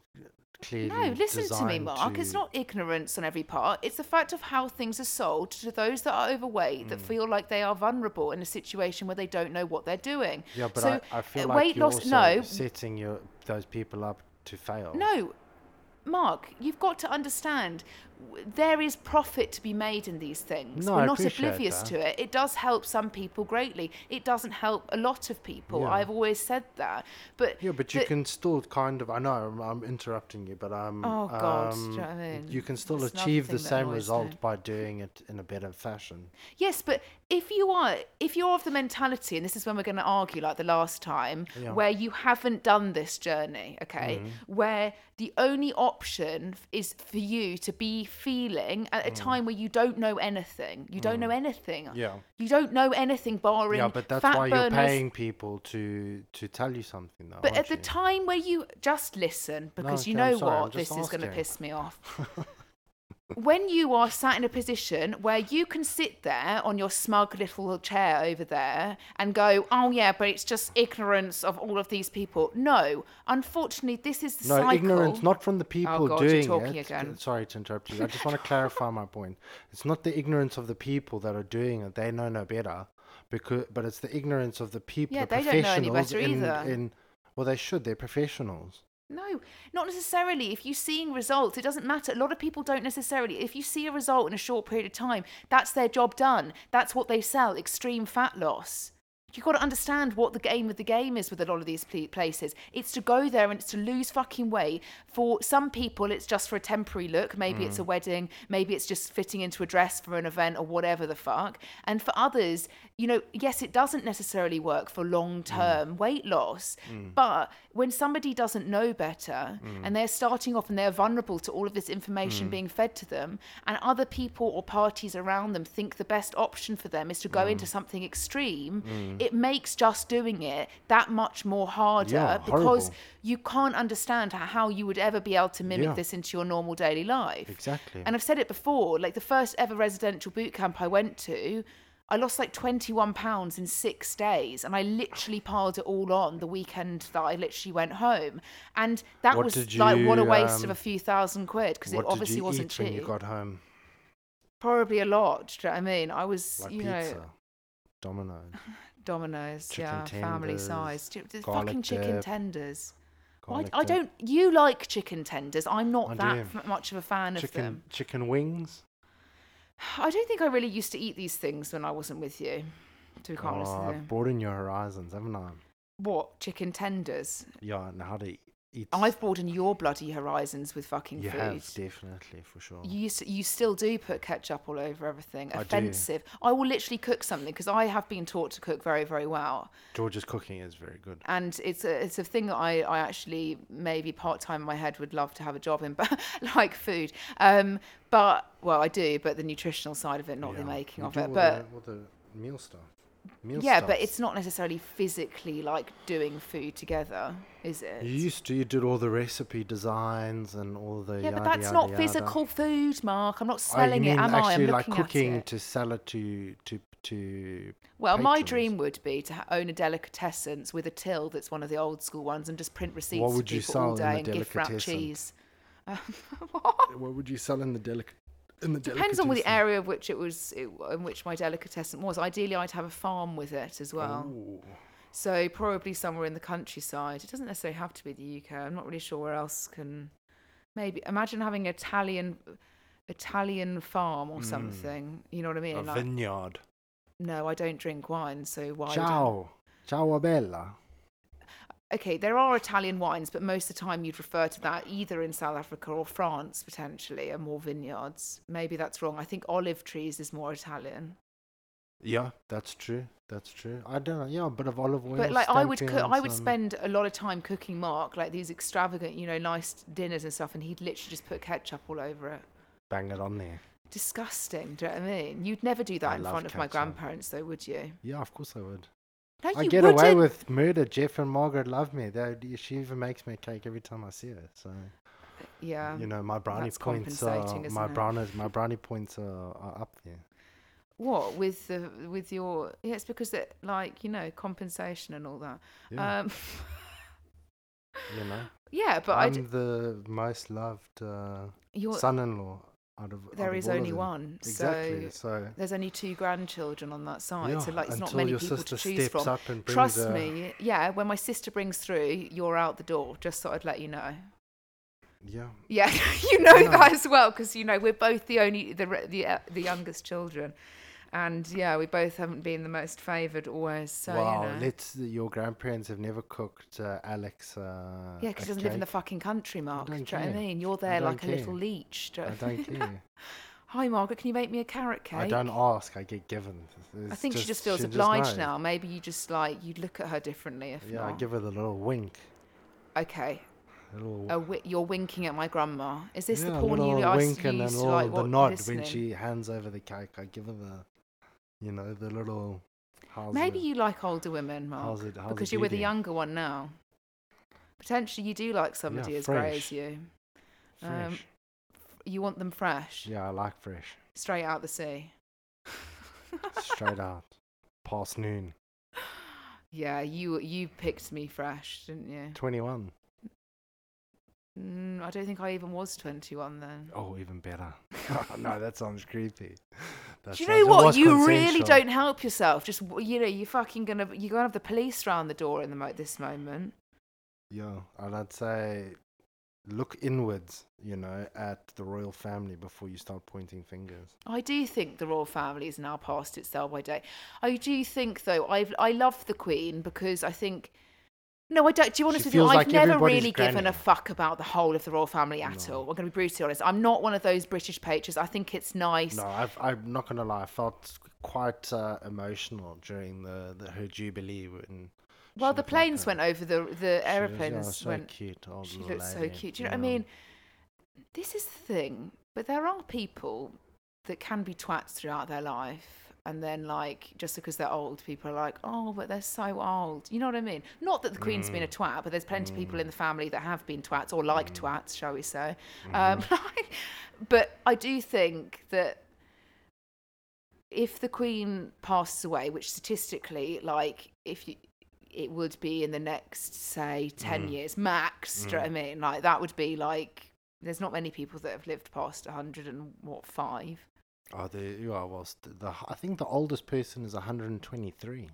No, listen to me, Mark. To... It's not ignorance on every part. It's the fact of how things are sold to those that are overweight, mm. that feel like they are vulnerable in a situation where they don't know what they're doing. Yeah, but so I, I feel like weight you're loss, also no, setting your, those people up to fail. No, Mark, you've got to understand there is profit to be made in these things. No, We're I not oblivious that. to it. It does help some people greatly. It doesn't help a lot of people. Yeah. I've always said that. But yeah, but the, you can still kind of. I know I'm, I'm interrupting you, but um, oh God, um, do you know what I mean? You can still That's achieve the same result do. by doing it in a better fashion. Yes, but. If you are, if you're of the mentality, and this is when we're going to argue like the last time, yeah. where you haven't done this journey, okay, mm. where the only option is for you to be feeling at a mm. time where you don't know anything, you mm. don't know anything, yeah, you don't know anything barring yeah, but that's fat why burners. You're paying people to to tell you something, though. But at you? the time where you just listen, because no, you okay, know sorry, what, this asking. is going to piss me off. When you are sat in a position where you can sit there on your smug little chair over there and go, oh yeah, but it's just ignorance of all of these people. No, unfortunately, this is the no, cycle. No, ignorance, not from the people oh God, doing you're talking it. Again. Sorry to interrupt you. I just want to clarify my point. It's not the ignorance of the people that are doing it. They know no better. Because, but it's the ignorance of the people, yeah, the they professionals. Don't know any better in, either. In, well, they should. They're professionals. No, not necessarily. If you're seeing results, it doesn't matter. A lot of people don't necessarily. If you see a result in a short period of time, that's their job done. That's what they sell, extreme fat loss. You've got to understand what the game of the game is with a lot of these places. It's to go there and it's to lose fucking weight. For some people, it's just for a temporary look. Maybe mm. it's a wedding. Maybe it's just fitting into a dress for an event or whatever the fuck. And for others, you know, yes, it doesn't necessarily work for long-term mm. weight loss. Mm. But when somebody doesn't know better mm. and they're starting off and they're vulnerable to all of this information mm. being fed to them, and other people or parties around them think the best option for them is to go mm. into something extreme, mm. it makes just doing it that much more harder yeah, because you can't understand how you would ever be able to mimic yeah. this into your normal daily life. Exactly. And I've said it before, like the first ever residential boot camp I went to, I lost like twenty-one pounds in six days and I literally piled it all on the weekend that I literally went home. And that what was you, like, what a waste um, of a few thousand quid because it obviously wasn't cheap. What did you eat when you got home? Probably a lot, do you know what I mean? I was, like you pizza, know... pizza, Domino's. Domino's, chicken yeah, tenders, family size. Fucking chicken dip, tenders. I, I don't... You like chicken tenders. I'm not I that f- much of a fan chicken, of them. Chicken wings? I don't think I really used to eat these things when I wasn't with you, to be quite honest with you. I've broadened your horizons, haven't I? What? Chicken tenders? Yeah, and how to eat... I've broadened your bloody horizons with fucking you food. You have, definitely, for sure. You used to, you still do put ketchup all over everything. I Offensive. Do. I will literally cook something, because I have been taught to cook very, very well. George's cooking is very good. And it's a, it's a thing that I, I actually, maybe part-time in my head, would love to have a job in, but like food. Um... But, well, I do, but the nutritional side of it, not yeah. the making you of it. But the, the meal stuff. Meal yeah, stuffs. But it's not necessarily physically like doing food together, is it? You used to, you did all the recipe designs and all the... Yeah, yada, but that's yada, not yada. Physical food, Mark. I'm not smelling oh, it, am I? I'm like looking at it. Actually, like cooking to sell it to... to To well, patrons. My dream would be to own a delicatessence with a till that's one of the old school ones and just print receipts what would to people you all day and gift wrap cheese. Um, what? what would you sell in the delic- in the depends on the area of which it was it, in which my delicatessen was. Ideally I'd have a farm with it as well. Ooh. So probably somewhere in the countryside. It doesn't necessarily have to be the U K. I'm not really sure where else can maybe imagine having an Italian Italian farm or mm. something, you know what I mean? A like, vineyard. No, I don't drink wine, so why Ciao. Ciao bella. Okay, there are Italian wines, but most of the time you'd refer to that either in South Africa or France, potentially, are more vineyards. Maybe that's wrong. I think olive trees is more Italian. Yeah, that's true. That's true. I don't know. Yeah, a bit of olive oil. But like, I would, co- I would spend a lot of time cooking Mark like these extravagant, you know, nice dinners and stuff, and he'd literally just put ketchup all over it. Bang it on there. Disgusting. Do you know what I mean? You'd never do that I in front ketchup. of my grandparents, though, would you? Yeah, of course I would. No, I get wouldn't. away with murder. Jeff and Margaret love me. They, she even makes me cake every time I see her. So. Yeah. You know, my brownie points are my brownies, my brownie points are, are up there. What with the with your yeah, it's because that like you know compensation and all that. Yeah. Um, you know. Yeah, but I'm I d- the most loved uh, your son-in-law out of there out of is only one. Exactly. So, so there's only two grandchildren on that side. Yeah, so like it's not many your people sister to choose steps from. Up and Trust a... me. Yeah, when my sister brings through, you're out the door. Just thought I'd let you know. Yeah. Yeah, you know, know that as well because you know we're both the only the the uh, the youngest children. And yeah, we both haven't been the most favoured always. So, wow, you know. Let's, your grandparents have never cooked uh, Alex. Uh, yeah, because he doesn't cake. live in the fucking country, Mark. Do you know what I mean? You're there like care. a little leech. Do I don't care. Hi, Margaret, can you make me a carrot cake? I don't ask, I get given. It's I think just, she just feels she obliged just now. Maybe you just like, you look at her differently if yeah, not. Yeah, I give her the little wink. Okay. Little, a wi- you're winking at my grandma. Is this yeah, the porn you guys used and a little, to like what, the nod listening? When she hands over the cake? I give her the... You know, the little... Maybe it? you like older women, Mark, how's it, how's because you're with a younger one now. Potentially you do like somebody yeah, as grey as you. Fresh. Um, you want them fresh? Yeah, I like fresh. Straight out the sea. Straight out. Past noon. Yeah, you you picked me fresh, didn't you? twenty-one. Mm, I don't think I even was twenty-one then. Oh, even better. No, that sounds creepy. That Do you sounds, know what? You really don't help yourself. Just you know, you're fucking gonna you're gonna have the police round the door in the mo- this moment. Yeah, and I'd say look inwards, you know, at the royal family before you start pointing fingers. I do think the royal family is now past its sell-by date. I do think though, I've I love the Queen because I think. No, I don't. Do you want to be honest with you? I've like never really granny. given a fuck about the whole of the royal family at no. all. I'm going to be brutally honest. I'm not one of those British patriots. I think it's nice. No, I've, I'm not going to lie. I felt quite uh, emotional during the, the her jubilee. When well, the planes like went over. The the aeroplanes was, yeah, so went. Cute, old she looked lady. so cute. Do you know yeah. what I mean? This is the thing. But there are people that can be twats throughout their life. And then, like, just because they're old, people are like, oh, but they're so old. You know what I mean? Not that the Queen's mm. been a twat, but there's plenty mm. of people in the family that have been twats or like mm. twats, shall we say. Mm. Um, but I do think that if the Queen passes away, which statistically, like, if you, it would be in the next, say, ten mm. years max, mm. do you know what I mean? Like, that would be like, there's not many people that have lived past one hundred and what, five. Oh, the you are well. The I think the oldest person is one hundred twenty-three.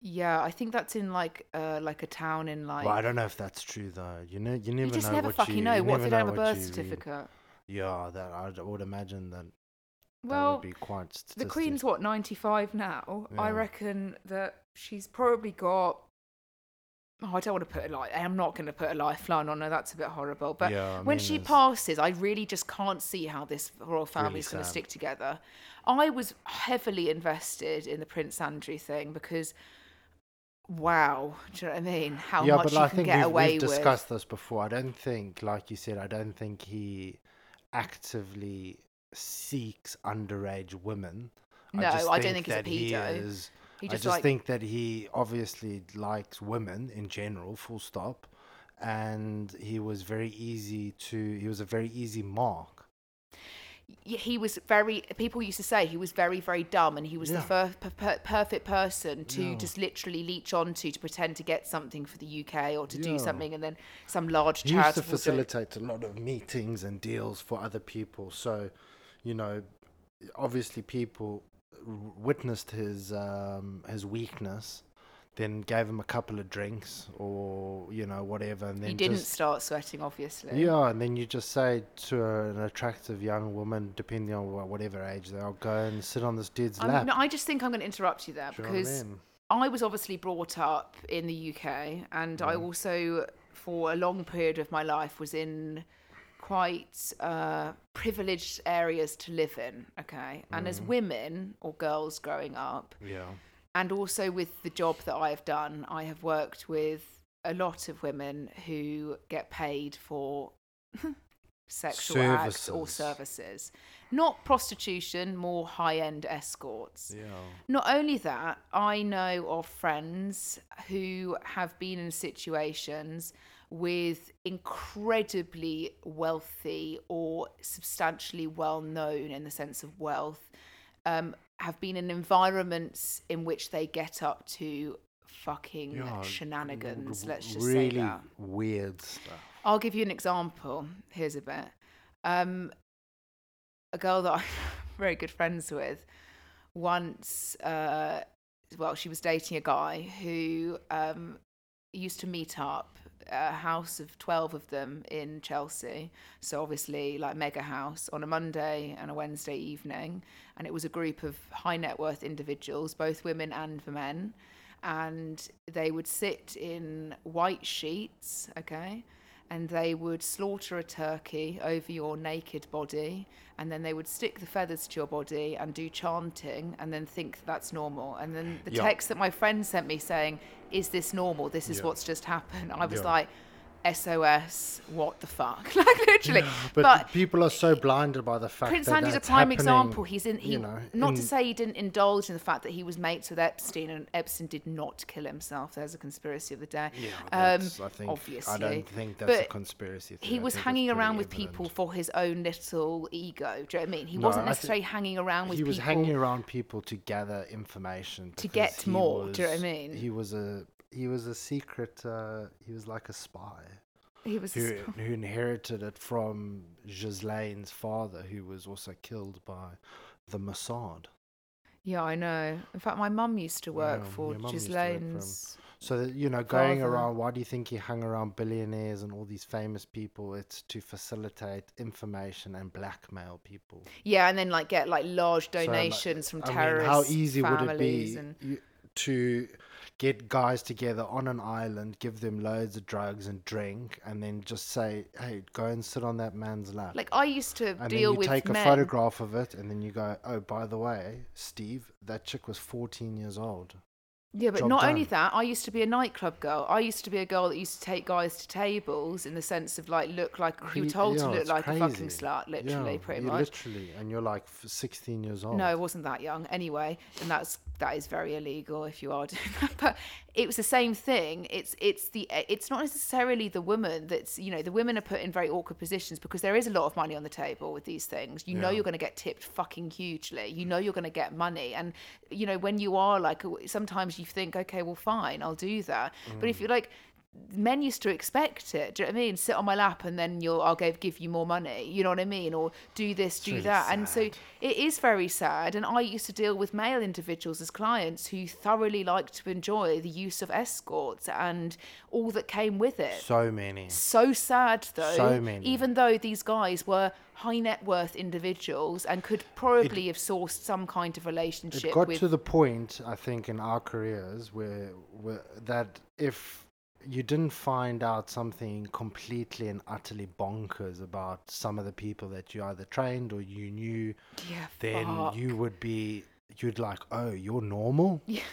Yeah, I think that's in like uh like a town in like. Well, I don't know if that's true though. You know, you never. You just know never what fucking you, know. You what if they don't have a birth certificate? You, yeah, that I would imagine that. Well, that would be quite statistic. The Queen's what ninety-five now. Yeah. I reckon that she's probably got. Oh, I don't want to put a life... I'm not going to put a lifeline on her. That's a bit horrible. But yeah, I mean, when she it's... passes, I really just can't see how this royal family is really going to stick together. I was heavily invested in the Prince Andrew thing because, wow, do you know what I mean? How yeah, much but, like, you can I think get we've, away we've with. We've discussed this before. I don't think, like you said, I don't think he actively seeks underage women. No, I, just I don't think, think he's that a pedo. He is... He just I just like, think that he obviously likes women in general, full stop, and he was very easy to, he was a very easy mark. He was very, people used to say he was very, very dumb and he was yeah. the fir- per- perfect person to yeah. just literally leech onto to pretend to get something for the U K or to yeah. do something and then some large charity. He used to facilitate a lot of meetings and deals for other people. So, you know, obviously people... witnessed his um his weakness, then gave him a couple of drinks or you know whatever, and then you didn't just, start sweating obviously yeah and then you just say to an attractive young woman, depending on whatever age they are, go and sit on this dude's lap. I mean, no, I just think I'm going to interrupt you there. Do because you know what I mean? I was obviously brought up in the U K and mm. I also for a long period of my life was in quite uh, privileged areas to live in, okay? And mm. as women or girls growing up, yeah, and also with the job that I have done, I have worked with a lot of women who get paid for sexual services. acts or services. Not prostitution, more high-end escorts. Yeah. Not only that, I know of friends who have been in situations with incredibly wealthy or substantially well-known in the sense of wealth, um, have been in environments in which they get up to fucking yeah, shenanigans, r- let's just really say that. Really weird stuff. I'll give you an example. Here's a bit. Um, a girl that I'm very good friends with once, uh, well, she was dating a guy who um, used to meet up a house of twelve of them in Chelsea. So obviously like mega house on a Monday and a Wednesday evening. And it was a group of high net worth individuals, both women and for men. And they would sit in white sheets, okay? And they would slaughter a turkey over your naked body, and then they would stick the feathers to your body and do chanting, and then think that that's normal. And then the yeah. text that my friend sent me saying, is this normal? This is yeah. what's just happened. I was yeah. like, S O S, what the fuck? Like, literally. Yeah, but, but people are so blinded by the fact Prince that Andrew's that's a prime example. He's in, he, you know, not in, to say he didn't indulge in the fact that he was mates with Epstein, and Epstein did not kill himself. There's a conspiracy of the day. Yeah, um, I think, obviously. I don't think that's but a conspiracy thing. He was hanging around with evident. people for his own little ego. Do you know what I mean? He no, wasn't necessarily hanging around with people. He was people hanging around people to gather information. To get more. Was, do you know what I mean? He was a... He was a secret, uh, he was like a spy. He was who, a spy. Who inherited it from Ghislaine's father, who was also killed by the Mossad. Yeah, I know. In fact, my mum used to work yeah, for Ghislaine's. So, that, you know, going father. around, why do you think he hung around billionaires and all these famous people? It's to facilitate information and blackmail people. Yeah, and then like get like large donations so, like, from terrorists. I mean, how easy would it be and... you, to... get guys together on an island, give them loads of drugs and drink, and then just say, hey, go and sit on that man's lap. Like, I used to and deal with men. And then you take men. a photograph of it, and then you go, oh, by the way, Steve, that chick was fourteen years old. Yeah, but Job not done. only that, I used to be a nightclub girl. I used to be a girl that used to take guys to tables in the sense of, like, look like... You were told yeah, to look like crazy. a fucking slut, literally, yeah, pretty much. Literally, and you're, like, sixteen years old. No, I wasn't that young. Anyway, and that's... That is very illegal if you are doing that. But it was the same thing. It's it's the it's not necessarily the woman that's, you know, the women are put in very awkward positions because there is a lot of money on the table with these things. You yeah. know you're going to get tipped fucking hugely. You know you're going to get money. And, you know, when you are like, sometimes you think, okay, well, fine, I'll do that. Mm. But if you're like, men used to expect it. Do you know what I mean? Sit on my lap and then you'll I'll give, give you more money. You know what I mean? Or do this, do really that. Sad. And so it is very sad. And I used to deal with male individuals as clients who thoroughly liked to enjoy the use of escorts and all that came with it. So many. So sad though. So many. Even though these guys were high net worth individuals and could probably it, have sourced some kind of relationship. It got with... to the point, I think, in our careers where, where that if... you didn't find out something completely and utterly bonkers about some of the people that you either trained or you knew, yeah, then fuck. you would be, you'd like, oh, you're normal? Yeah.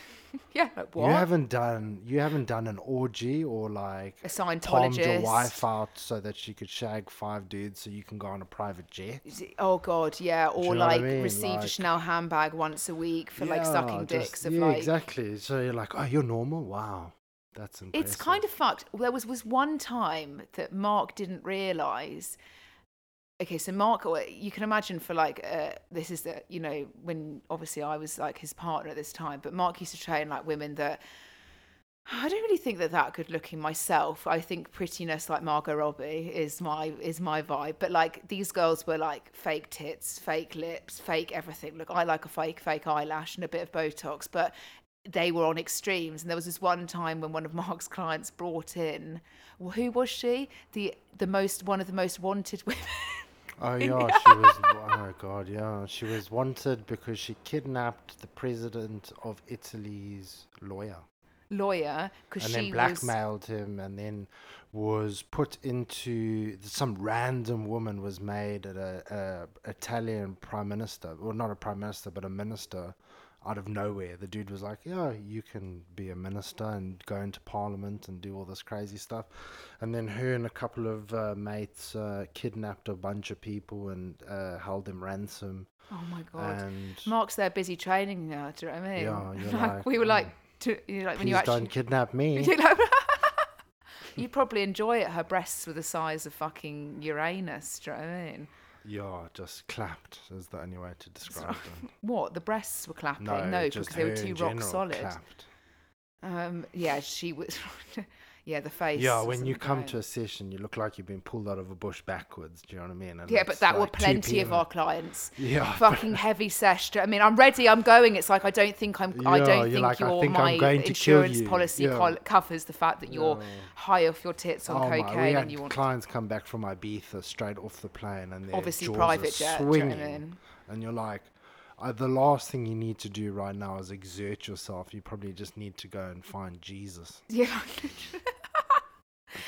Yeah, like what? You haven't done, you haven't done an orgy or like a Scientologist. Palmed your wife out so that she could shag five dudes so you can go on a private jet. Oh God, yeah, or you know like I mean? received like, a Chanel handbag once a week for yeah, like sucking dicks just, of yeah, like exactly. So you're like, oh, you're normal? Wow. That's impressive. It's kind of fucked. There was, was one time that Mark didn't realise. Okay, so Mark, you can imagine for like, uh, this is the, you know, when obviously I was like his partner at this time, but Mark used to train like women that, I don't really think that that good looking myself. I think prettiness like Margot Robbie is my is my vibe. But like these girls were like fake tits, fake lips, fake everything. Look, I like a fake, fake eyelash and a bit of Botox, but they were on extremes. And there was this one time when one of Mark's clients brought in, well, who was she? The the most, one of the most wanted women. Oh yeah, she was, oh God, yeah. She was wanted because she kidnapped the president of Italy's lawyer. lawyer because she then blackmailed was... him, and then was put into some random woman was made at a, a Italian prime minister, well, not a prime minister, but a minister out of nowhere. The dude was like, yeah, you can be a minister and go into parliament and do all this crazy stuff. And then her and a couple of uh, mates uh, kidnapped a bunch of people and uh, held them ransom. Oh my God. And Mark's there busy training now, do you know what I mean? Yeah, you're like, like, we were like, to, you know, like when you actually don't kidnap me. You probably enjoy it. Her breasts were the size of fucking Uranus, do you know what I mean? Yeah, just clapped is the only way to describe them. What? The breasts were clapping? No, no because they were too rock solid. Clapped. Um, yeah, she was. Yeah, the face. Yeah, when you come to a session, you look like you've been pulled out of a bush backwards. Do you know what I mean? And yeah, but that like were plenty of our clients. Yeah, fucking heavy sesh. I mean, I'm ready. I'm going. It's like I don't think I'm. Yeah, I don't think like, you're I think my insurance you. policy yeah. co- covers the fact that you're yeah. high off your tits on oh cocaine my, we had and you want. Clients to... come back from Ibiza straight off the plane and they're obviously jaws private jet swinging, jet, and you're like. Uh, the last thing you need to do right now is exert yourself. You probably just need to go and find Jesus. Yeah.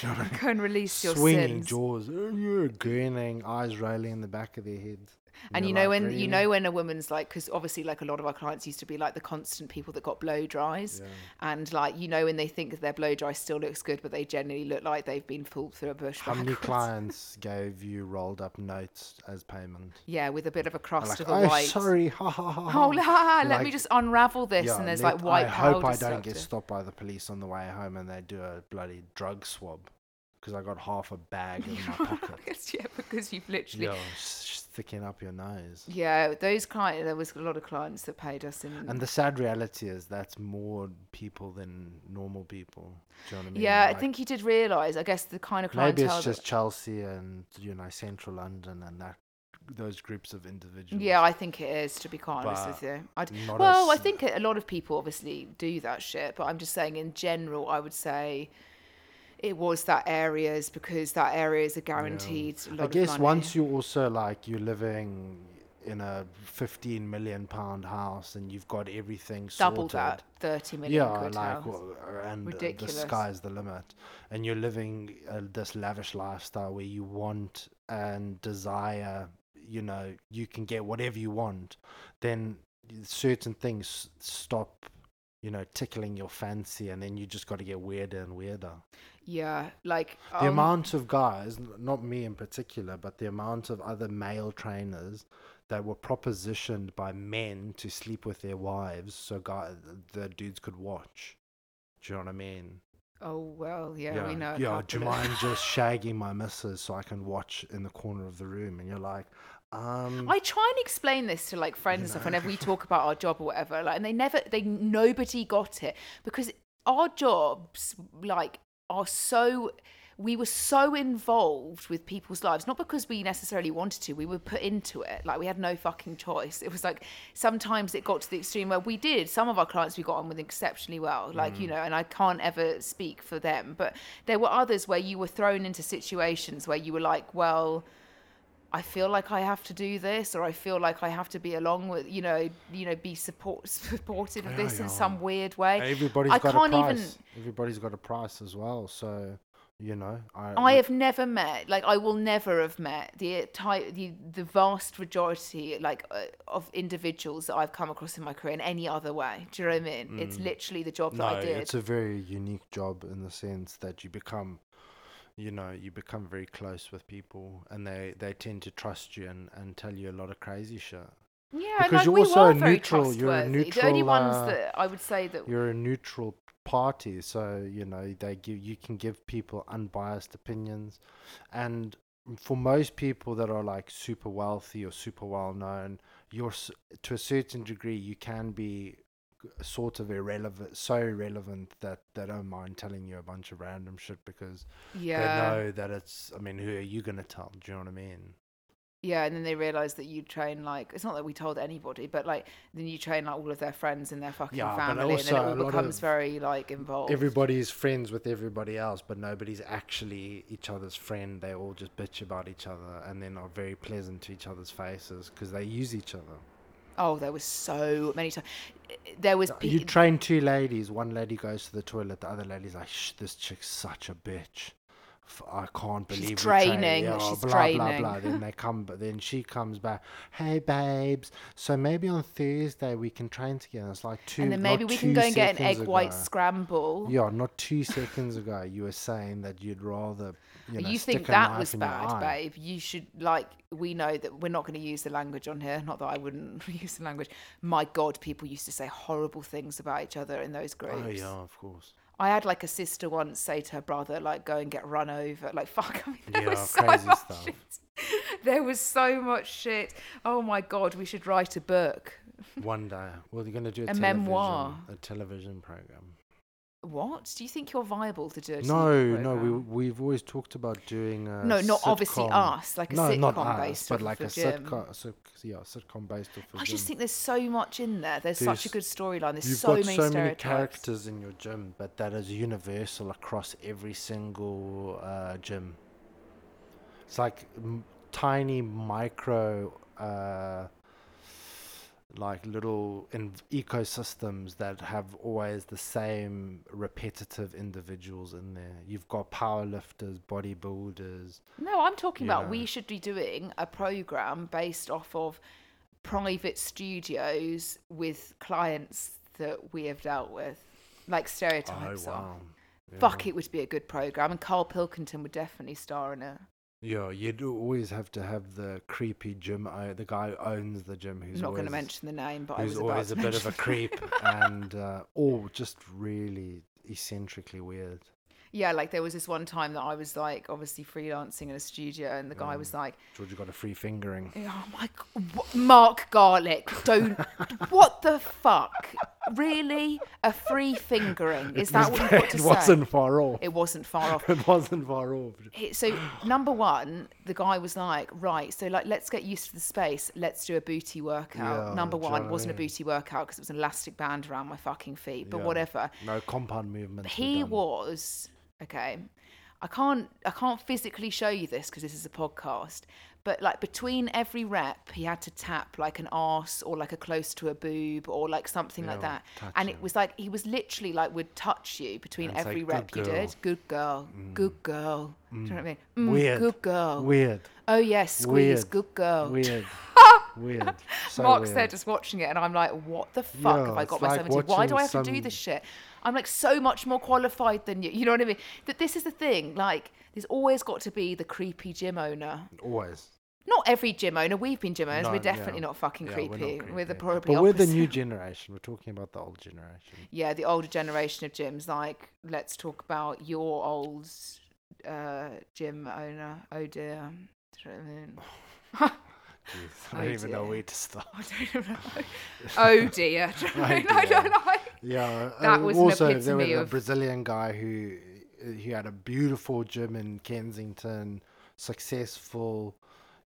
Go and release your swinging sins. Swinging jaws, gurning, eyes rolling in the back of their heads. And you know like, when really? you know when a woman's like, because obviously like a lot of our clients used to be like the constant people that got blow dries, yeah. and like you know when they think that their blow dry still looks good, but they generally look like they've been pulled through a bush. How backwards. Many clients gave you rolled up notes as payment? Yeah, with a bit of a crust like, of a oh, white. Oh, sorry, ha ha ha. ha. Oh, la, ha, like, let me just unravel this, yeah, and there's let, like white. I hope I don't get stopped by the police on the way home, and they do a bloody drug swab because I got half a bag in my pocket. Yeah, because you've literally. Yeah, sticking up your nose. Yeah, those clients, there was a lot of clients that paid us in. And the sad reality is that's more people than normal people. Do you know what I mean? Yeah, like, I think he did realise, I guess, the kind of clientele. Maybe it's just Chelsea and, you know, central London and that those groups of individuals. Yeah, I think it is, to be quite honest with you. I'd, well, I think a lot of people obviously do that shit, but I'm just saying in general, I would say... It was that areas because that areas are guaranteed. Yeah. A lot I guess of money. Once you also like you're living in a fifteen million pound house and you've got everything double sorted. That thirty million. Yeah, like house. And ridiculous. The sky's the limit, and you're living uh, this lavish lifestyle where you want and desire. You know, you can get whatever you want. Then certain things stop. You know, tickling your fancy, and then you just got to get weirder and weirder. Yeah, like... The um, amount of guys, not me in particular, but the amount of other male trainers that were propositioned by men to sleep with their wives so guys, the dudes could watch. Do you know what I mean? Oh, well, yeah, yeah we know. Yeah, do you mind just shagging my missus so I can watch in the corner of the room? And you're like... Um, I try and explain this to like friends and stuff whenever we talk about our job or whatever, like, and they never, they nobody got it because our jobs like are so. We were so involved with people's lives, not because we necessarily wanted to, we were put into it. Like we had no fucking choice. It was like, sometimes it got to the extreme where we did, some of our clients we got on with exceptionally well, like, mm. you know, and I can't ever speak for them, but there were others where you were thrown into situations where you were like, well, I feel like I have to do this, or I feel like I have to be along with, you know, you know, be support supportive of yeah, this yeah. in some weird way. Everybody's I got can't a price. Even. Everybody's got a price as well, so you know. I, I have never met, like, I will never have met the type, the, the vast majority, like, uh, of individuals that I've come across in my career in any other way. Do you know what I mean? Mm. It's literally the job no, that I did. It's a very unique job in the sense that you become. You know, you become very close with people and they, they tend to trust you and, and tell you a lot of crazy shit. Yeah, because like you're we also were a neutral. You're a neutral. The only ones uh, that I would say that you're a neutral party, so you know they give you can give people unbiased opinions, and for most people that are like super wealthy or super well known, you're to a certain degree you can be. Sort of irrelevant, so irrelevant that they don't mind telling you a bunch of random shit because yeah. they know that it's, I mean, who are you going to tell? Do you know what I mean? Yeah, and then they realise that you train, like, it's not that we told anybody, but, like, then you train, like, all of their friends and their fucking yeah, family, and then it all becomes very, like, involved. Everybody's friends with everybody else, but nobody's actually each other's friend. They all just bitch about each other and then are very pleasant to each other's faces because they use each other. Oh, there was so many times. there was... Pe- you train two ladies. One lady goes to the toilet. The other lady's like, shh, this chick's such a bitch. I can't believe she's training. Yeah, she's blah, training. Blah, blah, blah. Then they come, but then she comes back. Hey, babes. So maybe on Thursday we can train together. It's like two. And then maybe we can go and get an egg ago. white scramble. Yeah, not two seconds ago you were saying that you'd rather. You, know, you think that was bad, babe? You should like. We know that we're not going to use the language on here. Not that I wouldn't use the language. My God, people used to say horrible things about each other in those groups. Oh yeah, of course. I had like a sister once say to her brother, like, go and get run over. Like, fuck, I mean, there yeah, was so crazy much stuff. Shit. There was so much shit. Oh my God, we should write a book. One day. Well, you're going to do a, a television, memoir. A television program. What? Do you think you're viable to do a No, television no, we, we've always talked about doing a No, not sitcom. Obviously us, like a no, sitcom not us, based but like a sitcom, so, yeah, sitcom based off of I just gym. think there's so much in there. There's, there's such a good storyline. There's so many so stereotypes. You've got so many characters in your gym, but that is universal across every single uh, gym. It's like m- tiny micro... Uh, like little in- ecosystems that have always the same repetitive individuals in there. You've got powerlifters, bodybuilders. No, I'm talking about know. we should be doing a program based off of private studios with clients that we have dealt with, like stereotypes oh, wow. are. Yeah. Fuck, it would be a good program, and Karl Pilkington would definitely star in it. Yeah, you do always have to have the creepy gym, uh, the guy who owns the gym who's not going to mention the name, but who's I was always about to a bit of a creep and uh, or just really eccentrically weird. Yeah, like there was this one time that I was like obviously freelancing in a studio, and the guy um, was like, Georgia got a free fingering. Oh my God, Mark Garlic, don't, what the fuck? Really? A free fingering? Is that what you've got to say? It wasn't far off. It wasn't far off. It wasn't far off. It, so number one, the guy was like, right, so like, let's get used to the space. Let's do a booty workout. Yeah, number one, wasn't a booty workout because it was an elastic band around my fucking feet, but yeah, whatever. No compound movements. He was, okay, I can't, I can't physically show you this because this is a podcast, but like between every rep, he had to tap like an arse or like a close to a boob or like something yeah, like that. And him. It was like, he was literally like would touch you between every like, rep you did. Good girl. Mm. Good girl. Mm. Do you know what I mean? Mm, weird. Good girl. Weird. Oh yes, yeah, squeeze. Weird. Good girl. Weird. Weird. So Mark's weird. There just watching it and I'm like, what the fuck yeah, have I got myself like into? Why do I have some... to do this shit? I'm like so much more qualified than you. You know what I mean? That this is the thing, like there's always got to be the creepy gym owner. Always. Not every gym owner. We've been gym owners. No, we're definitely yeah. not fucking yeah, creepy. We're, not creepy. We're the probably But opposite. We're the new generation. We're talking about the old generation. Yeah, the older generation of gyms. Like, let's talk about your old uh, gym owner. Oh dear. Do you know what I mean? Jeez, I don't oh even dear. know where to start. I don't even know. Oh dear. Do you know what I mean? I don't know. Yeah. That uh, was also, an epitome there was of... a Brazilian guy who he had a beautiful gym in Kensington, successful,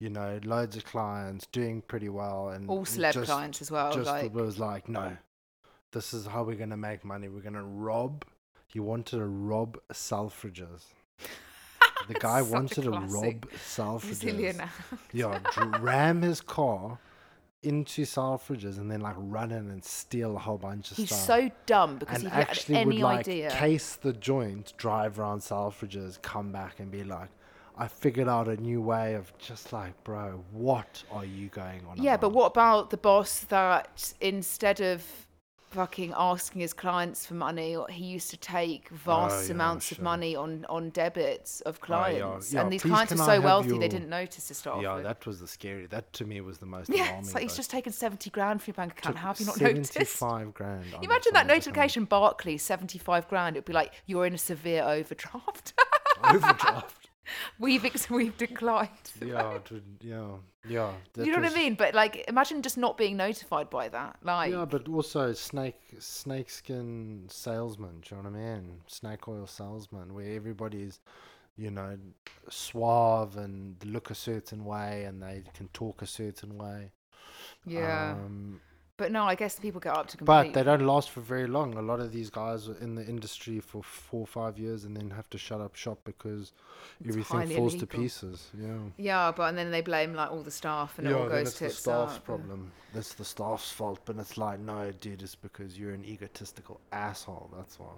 you know, loads of clients, doing pretty well, and all celeb just, clients as well. Just like... was like, no, this is how we're going to make money. We're going to rob. He wanted to rob Selfridges. The guy wanted to rob Selfridges. Yeah, ram his car into Selfridges and then like run in and steal a whole bunch of He's stuff. He's so dumb because and he actually had any would like idea. Case the joint, drive around Selfridges, come back and be like, I figured out a new way of just like, bro, what are you going on? Yeah, about? But what about the boss that instead of fucking asking his clients for money, he used to take vast oh, yeah, amounts sure. of money on, on debits of clients. Oh, yeah. Yeah, and these clients are so wealthy your... they didn't notice to start yeah, off with. That was the scary. That to me was the most yeah, alarming. It's like he's just taken seventy grand from your bank account. How have you not noticed? seventy-five grand. You imagine that notification, Barclays, seventy-five grand. It'd be like, you're in a severe overdraft. Overdraft. We've ex- we've declined. Yeah, yeah, yeah. You know was... what I mean? But like, imagine just not being notified by that. Like, yeah, but also snake snakeskin salesman. Do you know what I mean? Snake oil salesman, where everybody's, you know, suave and look a certain way, and they can talk a certain way. Yeah. Um, But no, I guess people get up to complete. But they don't last for very long. A lot of these guys are in the industry for four or five years and then have to shut up shop because it's everything falls illegal. to pieces. Yeah. Yeah, but and then they blame like all the staff and yeah, it all goes to the staff's up. problem. That's the staff's fault. But it's like, no, dude, it's because you're an egotistical asshole. That's why.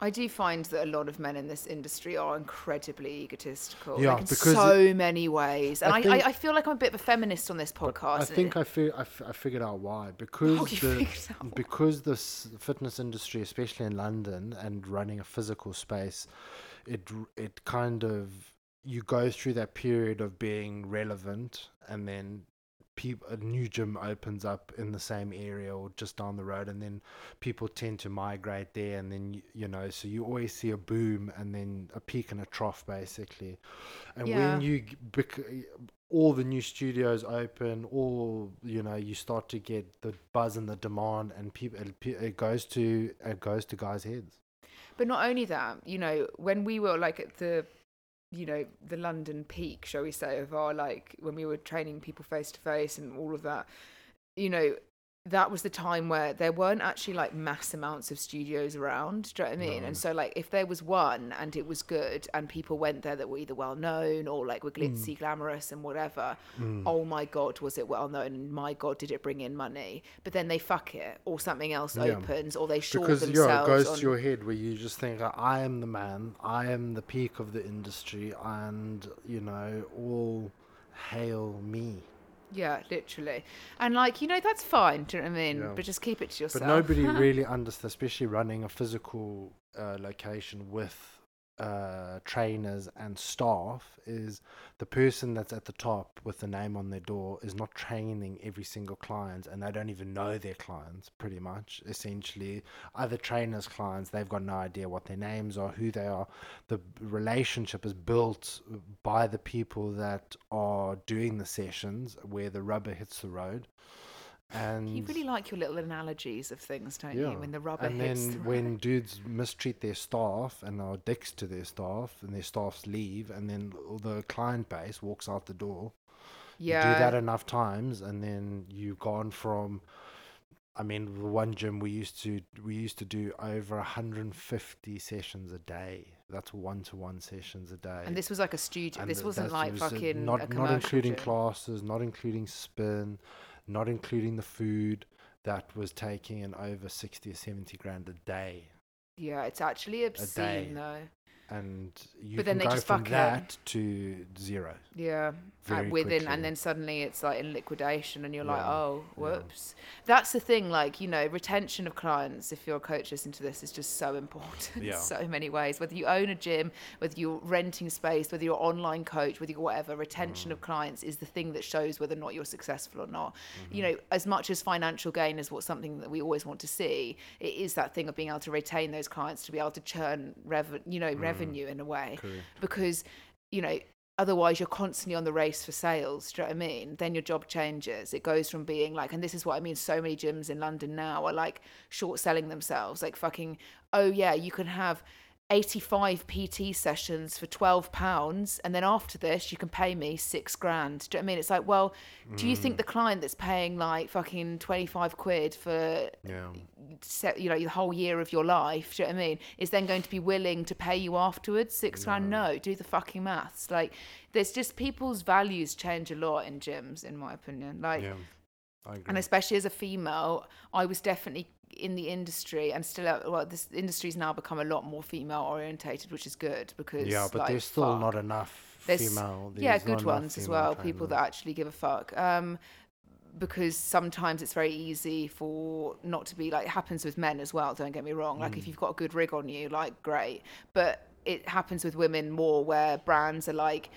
I do find that a lot of men in this industry are incredibly egotistical, yeah, like in so it, many ways. And I, think, I, I feel like I'm a bit of a feminist on this podcast. I think I, fi- I, fi- I figured out why. Because oh, the out. because the fitness industry, especially in London, and running a physical space, it it kind of, you go through that period of being relevant, and then People, a new gym opens up in the same area or just down the road, and then people tend to migrate there, and then you, you know, so you always see a boom and then a peak and a trough basically. And yeah. when you all the new studios open, all you know, you start to get the buzz and the demand, and people it, it goes to it goes to guys' heads. But not only that, you know, when we were like at the you know, the London peak, shall we say, of our, like, when we were training people face to face and all of that, you know, that was the time where there weren't actually like mass amounts of studios around. Do you know what I mean? No. And so like if there was one and it was good and people went there that were either well known or like were glitzy, mm. glamorous and whatever, mm. oh my God, was it well known? And my God, did it bring in money? But then they fuck it, or something else yeah. opens, or they short themselves. Because yeah, it goes on... to your head where you just think, I am the man, I am the peak of the industry, and you know, all hail me. Yeah, literally. And like, you know, that's fine, do you know what I mean? Yeah. But just keep it to yourself. But nobody really understands, especially running a physical uh, location with uh, trainers and staff, is the person that's at the top with the name on their door is not training every single client, and they don't even know their clients, pretty much, essentially. Other trainers' clients, they've got no idea what their names are, who they are. The relationship is built by the people that are doing the sessions where the rubber hits the road. And you really like your little analogies of things, don't yeah. you? When the rubber and hits then the when road. Dudes mistreat their staff and are dicks to their staff, and their staffs leave, and then the client base walks out the door. Yeah, you do that enough times, and then you've gone from. I mean, the one gym we used to we used to do over one hundred fifty sessions a day. That's one-to-one sessions a day. And this was like a studio. And this th- wasn't like was fucking not a commercial not including gym. Classes, not including spin. Not including the food, that was taking in over sixty or seventy grand a day. Yeah, it's actually obscene though. And you but can then they go just from that it. to zero. Yeah, very within, quickly. And then suddenly it's like in liquidation, and you're yeah. like, oh, whoops. Yeah. That's the thing, like, you know, retention of clients, if you're a coach listening to this, is just so important yeah. in so many ways. Whether you own a gym, whether you're renting space, whether you're an online coach, whether you're whatever, retention mm. of clients is the thing that shows whether or not you're successful or not. Mm-hmm. You know, as much as financial gain is what's something that we always want to see, it is that thing of being able to retain those clients, to be able to churn, rev- you know, mm. revenue. revenue in a way. Correct. Because you know, otherwise you're constantly on the race for sales. Do you know what I mean? Then your job changes. It goes from being like, and this is what I mean, so many gyms in London now are like short selling themselves, like fucking, oh yeah, you can have eighty-five P T sessions for twelve pounds, and then after this you can pay me six grand. Do you know what I mean? It's like, well, do you mm. think the client that's paying like fucking twenty-five quid for yeah. you know, the whole year of your life, do you know what I mean, is then going to be willing to pay you afterwards six grand? No, do the fucking maths. Like, there's just, people's values change a lot in gyms, in my opinion. Like yeah, I agree. And especially as a female, I was definitely in the industry, and still, well, this industry's now become a lot more female orientated, which is good, because yeah, but like, there's still fuck. not enough there's, female. There's yeah, good ones as well, trainers. People that actually give a fuck. Um, because sometimes it's very easy for not to be like, it happens with men as well. Don't get me wrong. Like mm. if you've got a good rig on you, like great, but it happens with women more, where brands are like,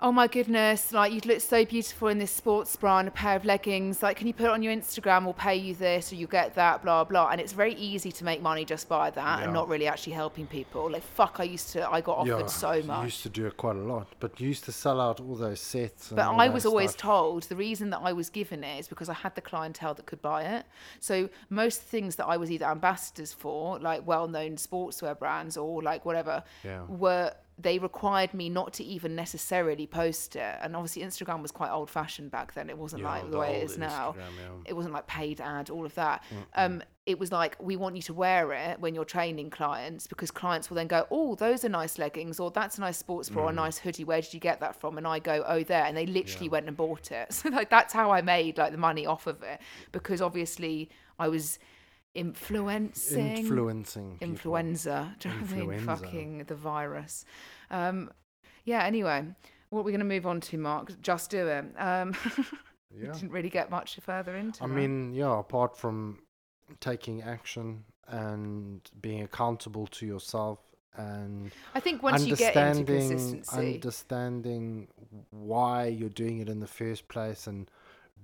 oh my goodness, like you'd look so beautiful in this sports bra and a pair of leggings, like can you put it on your Instagram, we'll pay you this or you get that, blah blah. And it's very easy to make money just by that yeah. and not really actually helping people. Like fuck, I used to I got offered yeah, so much. You used to do it quite a lot, but you used to sell out all those sets. And but I was always stuff. told the reason that I was given it is because I had the clientele that could buy it. So most things that I was either ambassadors for, like well known sportswear brands or like whatever, yeah. were they required me not to even necessarily post it. And obviously Instagram was quite old fashioned back then. It wasn't yeah, like the, the way it is Instagram, now. Yeah. It wasn't like paid ad, all of that. Mm-hmm. Um, it was like, we want you to wear it when you're training clients, because clients will then go, oh, those are nice leggings, or that's a nice sports bra, mm. or a nice hoodie. Where did you get that from? And I go, oh, there. And they literally yeah. went and bought it. So like, that's how I made like the money off of it, because obviously I was influencing influencing people. influenza do you know influenza. What I mean? Fucking the virus. Um yeah anyway, what we're going to move on to, Mark, just do it. um yeah. Didn't really get much further into I that. mean yeah apart from taking action and being accountable to yourself, and I think once you get into consistency, understanding why you're doing it in the first place, and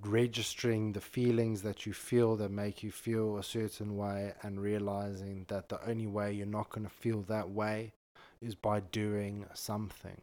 registering the feelings that you feel that make you feel a certain way, and realizing that the only way you're not going to feel that way is by doing something.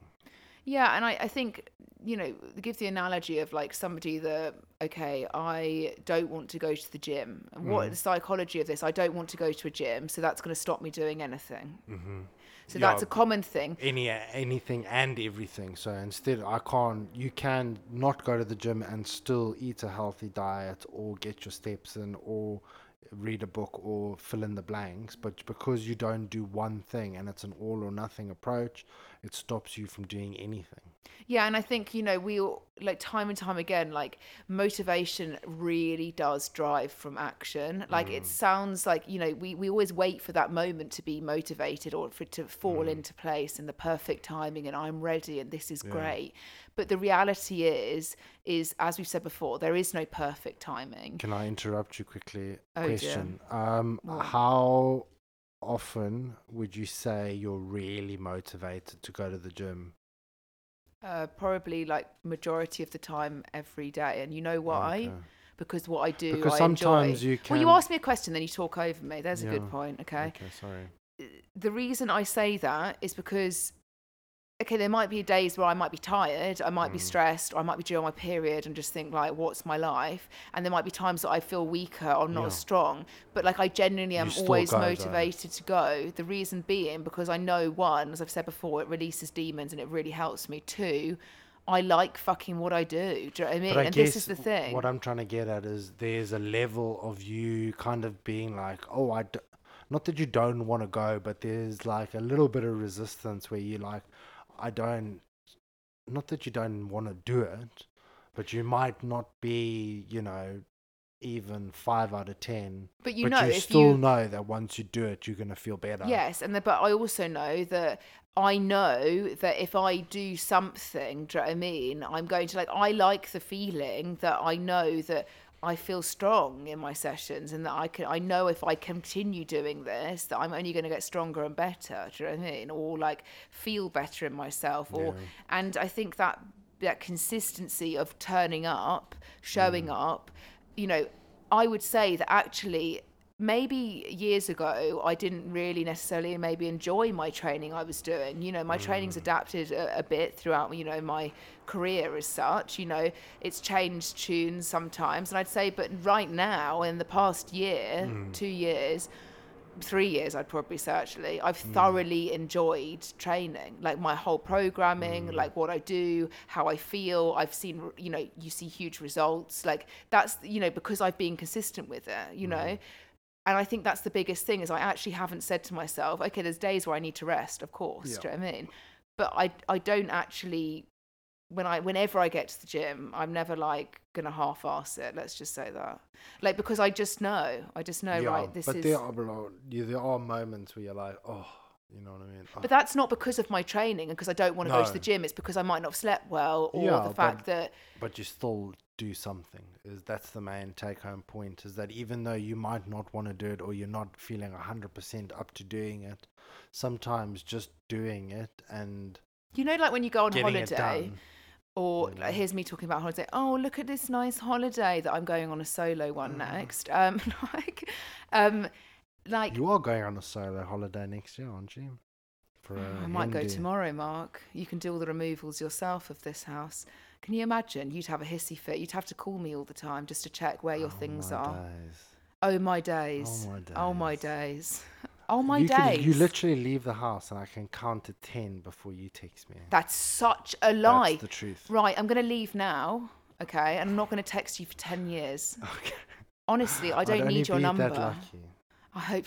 Yeah, and I, I think, you know, give the analogy of like somebody that, okay, I don't want to go to the gym. And what mm. the psychology of this, I don't want to go to a gym, so that's going to stop me doing anything. Mm-hmm. So yeah, that's a common thing. Any anything and everything. So instead, I can't. You can not go to the gym and still eat a healthy diet, or get your steps in, or read a book, or fill in the blanks. But because you don't do one thing, and it's an all or nothing approach, it stops you from doing anything. Yeah, and I think, you know, we all, like time and time again, like motivation really does drive from action. Like mm. it sounds like, you know, we, we always wait for that moment to be motivated, or for it to fall mm. into place, and the perfect timing, and I'm ready, and this is yeah. great. But the reality is, is as we've said before, there is no perfect timing. Can I interrupt you quickly? Oh, Question. Dear. Um, what? How often would you say you're really motivated to go to the gym? Uh, probably like majority of the time, every day. And you know why? Okay. Because what I do, because I sometimes enjoy. You can... Well, you ask me a question, then you talk over me. There's yeah. a good point. Okay. Okay, sorry. The reason I say that is because, okay, there might be days where I might be tired, I might mm. be stressed, or I might be during my period and just think like, what's my life? And there might be times that I feel weaker or not yeah. as strong, but like I genuinely am always motivated to go. The reason being, because I know, one, as I've said before, it releases demons and it really helps me. Two, I like fucking what I do. Do you know what I mean? I and this is the thing. What I'm trying to get at is there's a level of you kind of being like, oh, I do-. Not that you don't want to go, but there's like a little bit of resistance where you like, I don't, not that you don't want to do it, but you might not be, you know, even five out of ten. But you but know, you if still you, know that once you do it, you're going to feel better. Yes, and the, but I also know that I know that if I do something, do you know what I mean? I'm going to like, I like the feeling that I know that I feel strong in my sessions, and that I can, I know if I continue doing this, that I'm only going to get stronger and better. Do you know what I mean? Or like feel better in myself. Or yeah. and I think that that consistency of turning up, showing mm. up, you know, I would say that actually, maybe years ago, I didn't really necessarily maybe enjoy my training I was doing. You know, my mm. training's adapted a, a bit throughout, you know, my career as such. You know, it's changed tunes sometimes. And I'd say, but right now, in the past year, mm. two years, three years, I'd probably say actually, I've mm. thoroughly enjoyed training, like my whole programming, mm. like what I do, how I feel. I've seen, you know, you see huge results. Like that's, you know, because I've been consistent with it, you mm. know. And I think that's the biggest thing is I actually haven't said to myself, okay, there's days where I need to rest, of course, yeah. do you know what I mean? But I I don't actually, when I whenever I get to the gym, I'm never like going to half-ass it, let's just say that. Like, because I just know, I just know, yeah, right, this but is... But there are, there are moments where you're like, oh, you know what I mean? Oh. But that's not because of my training and because I don't want to no. go to the gym. It's because I might not have slept well or yeah, the fact but, that... But you still... do something. Is that's the main take-home point, is that even though you might not want to do it, or you're not feeling one hundred percent up to doing it, sometimes just doing it, and you know, like when you go on holiday, or you know, like, here's me talking about holiday, oh look at this nice holiday that I'm going on a solo one mm. next um like um like you are going on a solo holiday next year, aren't you? For I might Hindi. Go tomorrow, Mark. You can do all the removals yourself of this house. Can you imagine? You'd have a hissy fit. You'd have to call me all the time just to check where your oh things my are. Days. Oh, my days. Oh, my days. Oh, my days. Oh my you days. Can, you literally leave the house and I can count to ten before you text me. That's such a lie. That's the truth. Right, I'm going to leave now, okay? And I'm not going to text you for ten years. Okay. Honestly, I don't I'd need your be number. That lucky. I hope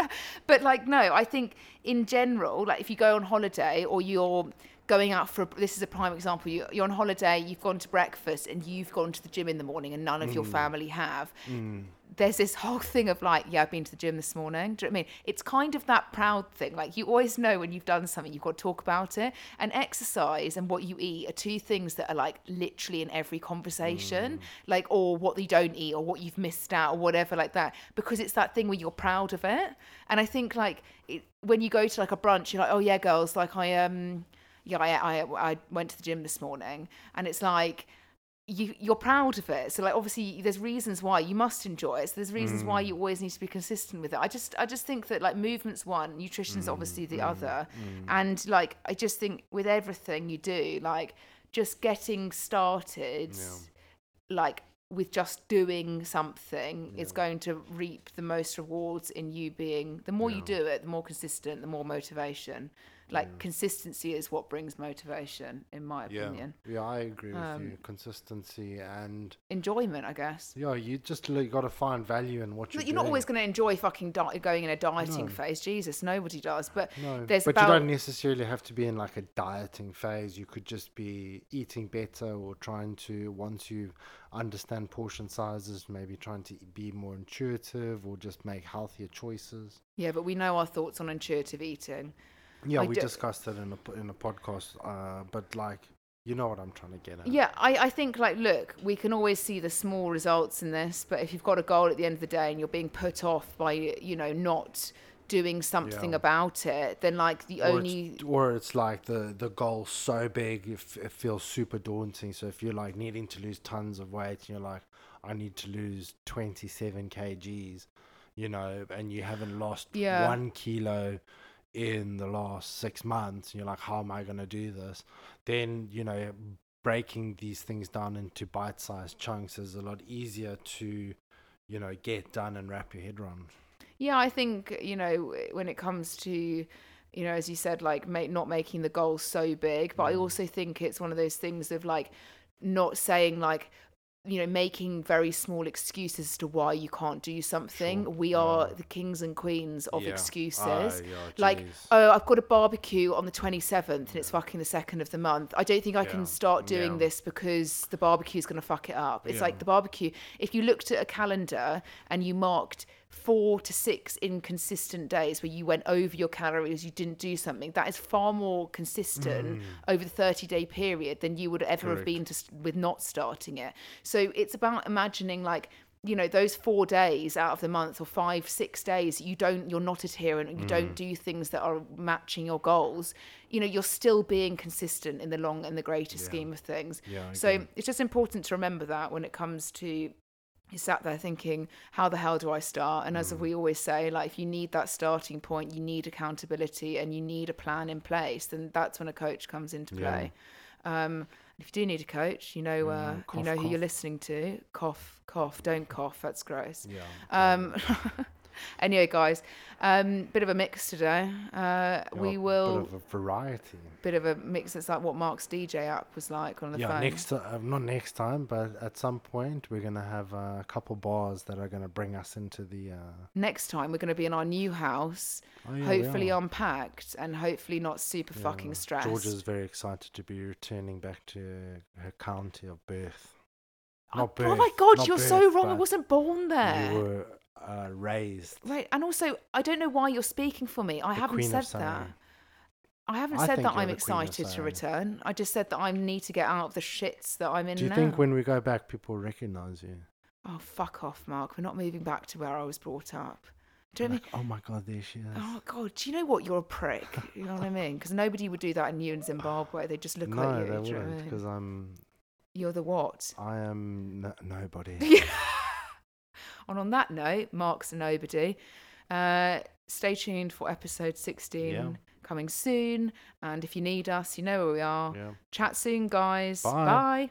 you... But like, no, I think in general, like if you go on holiday or you're going out for... A, this is a prime example. You, you're on holiday, you've gone to breakfast and you've gone to the gym in the morning and none of mm. your family have. Mm. There's this whole thing of like, yeah, I've been to the gym this morning. Do you know what I mean? It's kind of that proud thing. Like you always know when you've done something, you've got to talk about it. And exercise and what you eat are two things that are like literally in every conversation, mm. like, or what you don't eat or what you've missed out or whatever like that, because it's that thing where you're proud of it. And I think like it, when you go to like a brunch, you're like, oh yeah, girls, like I, um, yeah, I, I, I went to the gym this morning. And it's like, You, you're proud of it, so like obviously there's reasons why you must enjoy it. So there's reasons mm. why you always need to be consistent with it. I just, I just think that like movement's one, nutrition's mm. obviously the mm. other, mm. and like I just think with everything you do, like just getting started, yeah. like with just doing something yeah. is going to reap the most rewards in you being. The more yeah. you do it, the more consistent, the more motivation. Like yeah. consistency is what brings motivation, in my opinion. Yeah, yeah I agree with um, you. Consistency and... enjoyment, I guess. Yeah, you just like, got to find value in what you're doing. You're not always going to enjoy fucking di- going in a dieting no. phase. Jesus, nobody does. But no, there's But about... you don't necessarily have to be in like a dieting phase. You could just be eating better or trying to, once you understand portion sizes, maybe trying to be more intuitive or just make healthier choices. Yeah, but we know our thoughts on intuitive eating. Yeah, I we do. discussed it in a, in a podcast, uh, but like, you know what I'm trying to get at. Yeah, I, I think like, look, we can always see the small results in this, but if you've got a goal at the end of the day and you're being put off by, you know, not doing something yeah. about it, then like the or only... It's, or it's like the, the goal's so big, it, f- it feels super daunting. So if you're like needing to lose tons of weight and you're like, I need to lose twenty-seven kilograms, you know, and you haven't lost yeah. one kilo... in the last six months, and you're like, how am I going to do this? Then, you know, breaking these things down into bite-sized chunks is a lot easier to, you know, get done and wrap your head around. Yeah, I think, you know, when it comes to, you know, as you said, like make, not making the goal so big, but mm. I also think it's one of those things of like not saying like, you know, making very small excuses as to why you can't do something. Sure. We are yeah. the kings and queens of yeah. excuses. Uh, yeah, like, oh, I've got a barbecue on the twenty-seventh and yeah. it's fucking the second of the month. I don't think I yeah. can start doing yeah. this because the barbecue is going to fuck it up. It's yeah. like the barbecue. If you looked at a calendar and you marked four to six inconsistent days where you went over your calories, you didn't do something, that is far more consistent mm. over the thirty-day period than you would ever Correct. have been to st- with not starting it. So it's about imagining like, you know, those four days out of the month or five, six days, you don't, you're not adherent and you mm. don't do things that are matching your goals. You know, you're still being consistent in the long and the greater yeah. scheme of things. Yeah, so it's just important to remember that when it comes to... you sat there thinking, how the hell do I start? And as mm. we always say, like, if you need that starting point, you need accountability and you need a plan in place, then that's when a coach comes into play. Yeah. Um, if you do need a coach, you know, uh, mm, cough, you know cough. who you're listening to. Cough, cough, don't cough. That's gross. Yeah. Um, anyway, guys, um, bit of a mix today. Uh, yeah, we will. Bit of a variety. Bit of a mix. It's like what Mark's D J app was like on the yeah, phone. Yeah, next, uh, not next time, but at some point we're gonna have a couple bars that are gonna bring us into the. Uh... Next time we're gonna be in our new house, oh, yeah, hopefully unpacked and hopefully not super yeah. fucking stressed. Georgia's very excited to be returning back to her county of birth. Not oh, birth. Oh my God, not you're birth, so wrong. I wasn't born there. You were. Uh, raised right, and also I don't know why you're speaking for me. I the haven't said that. I haven't I said that I'm excited to return. I just said that I need to get out of the shits that I'm in now. Do you now. think when we go back, people recognise you? Oh fuck off, Mark! We're not moving back to where I was brought up. Do you know like, what I mean? Oh my God, there she is. Oh God, do you know what? You're a prick. You know what I mean? Because nobody would do that in you in Zimbabwe. They just look no, at you. No, they wouldn't. Because I mean? I'm. You're the what? I am n- nobody. And on that note, Mark's a nobody. Uh, stay tuned for episode sixteen yeah. coming soon. And if you need us, you know where we are. Yeah. Chat soon, guys. Bye. Bye.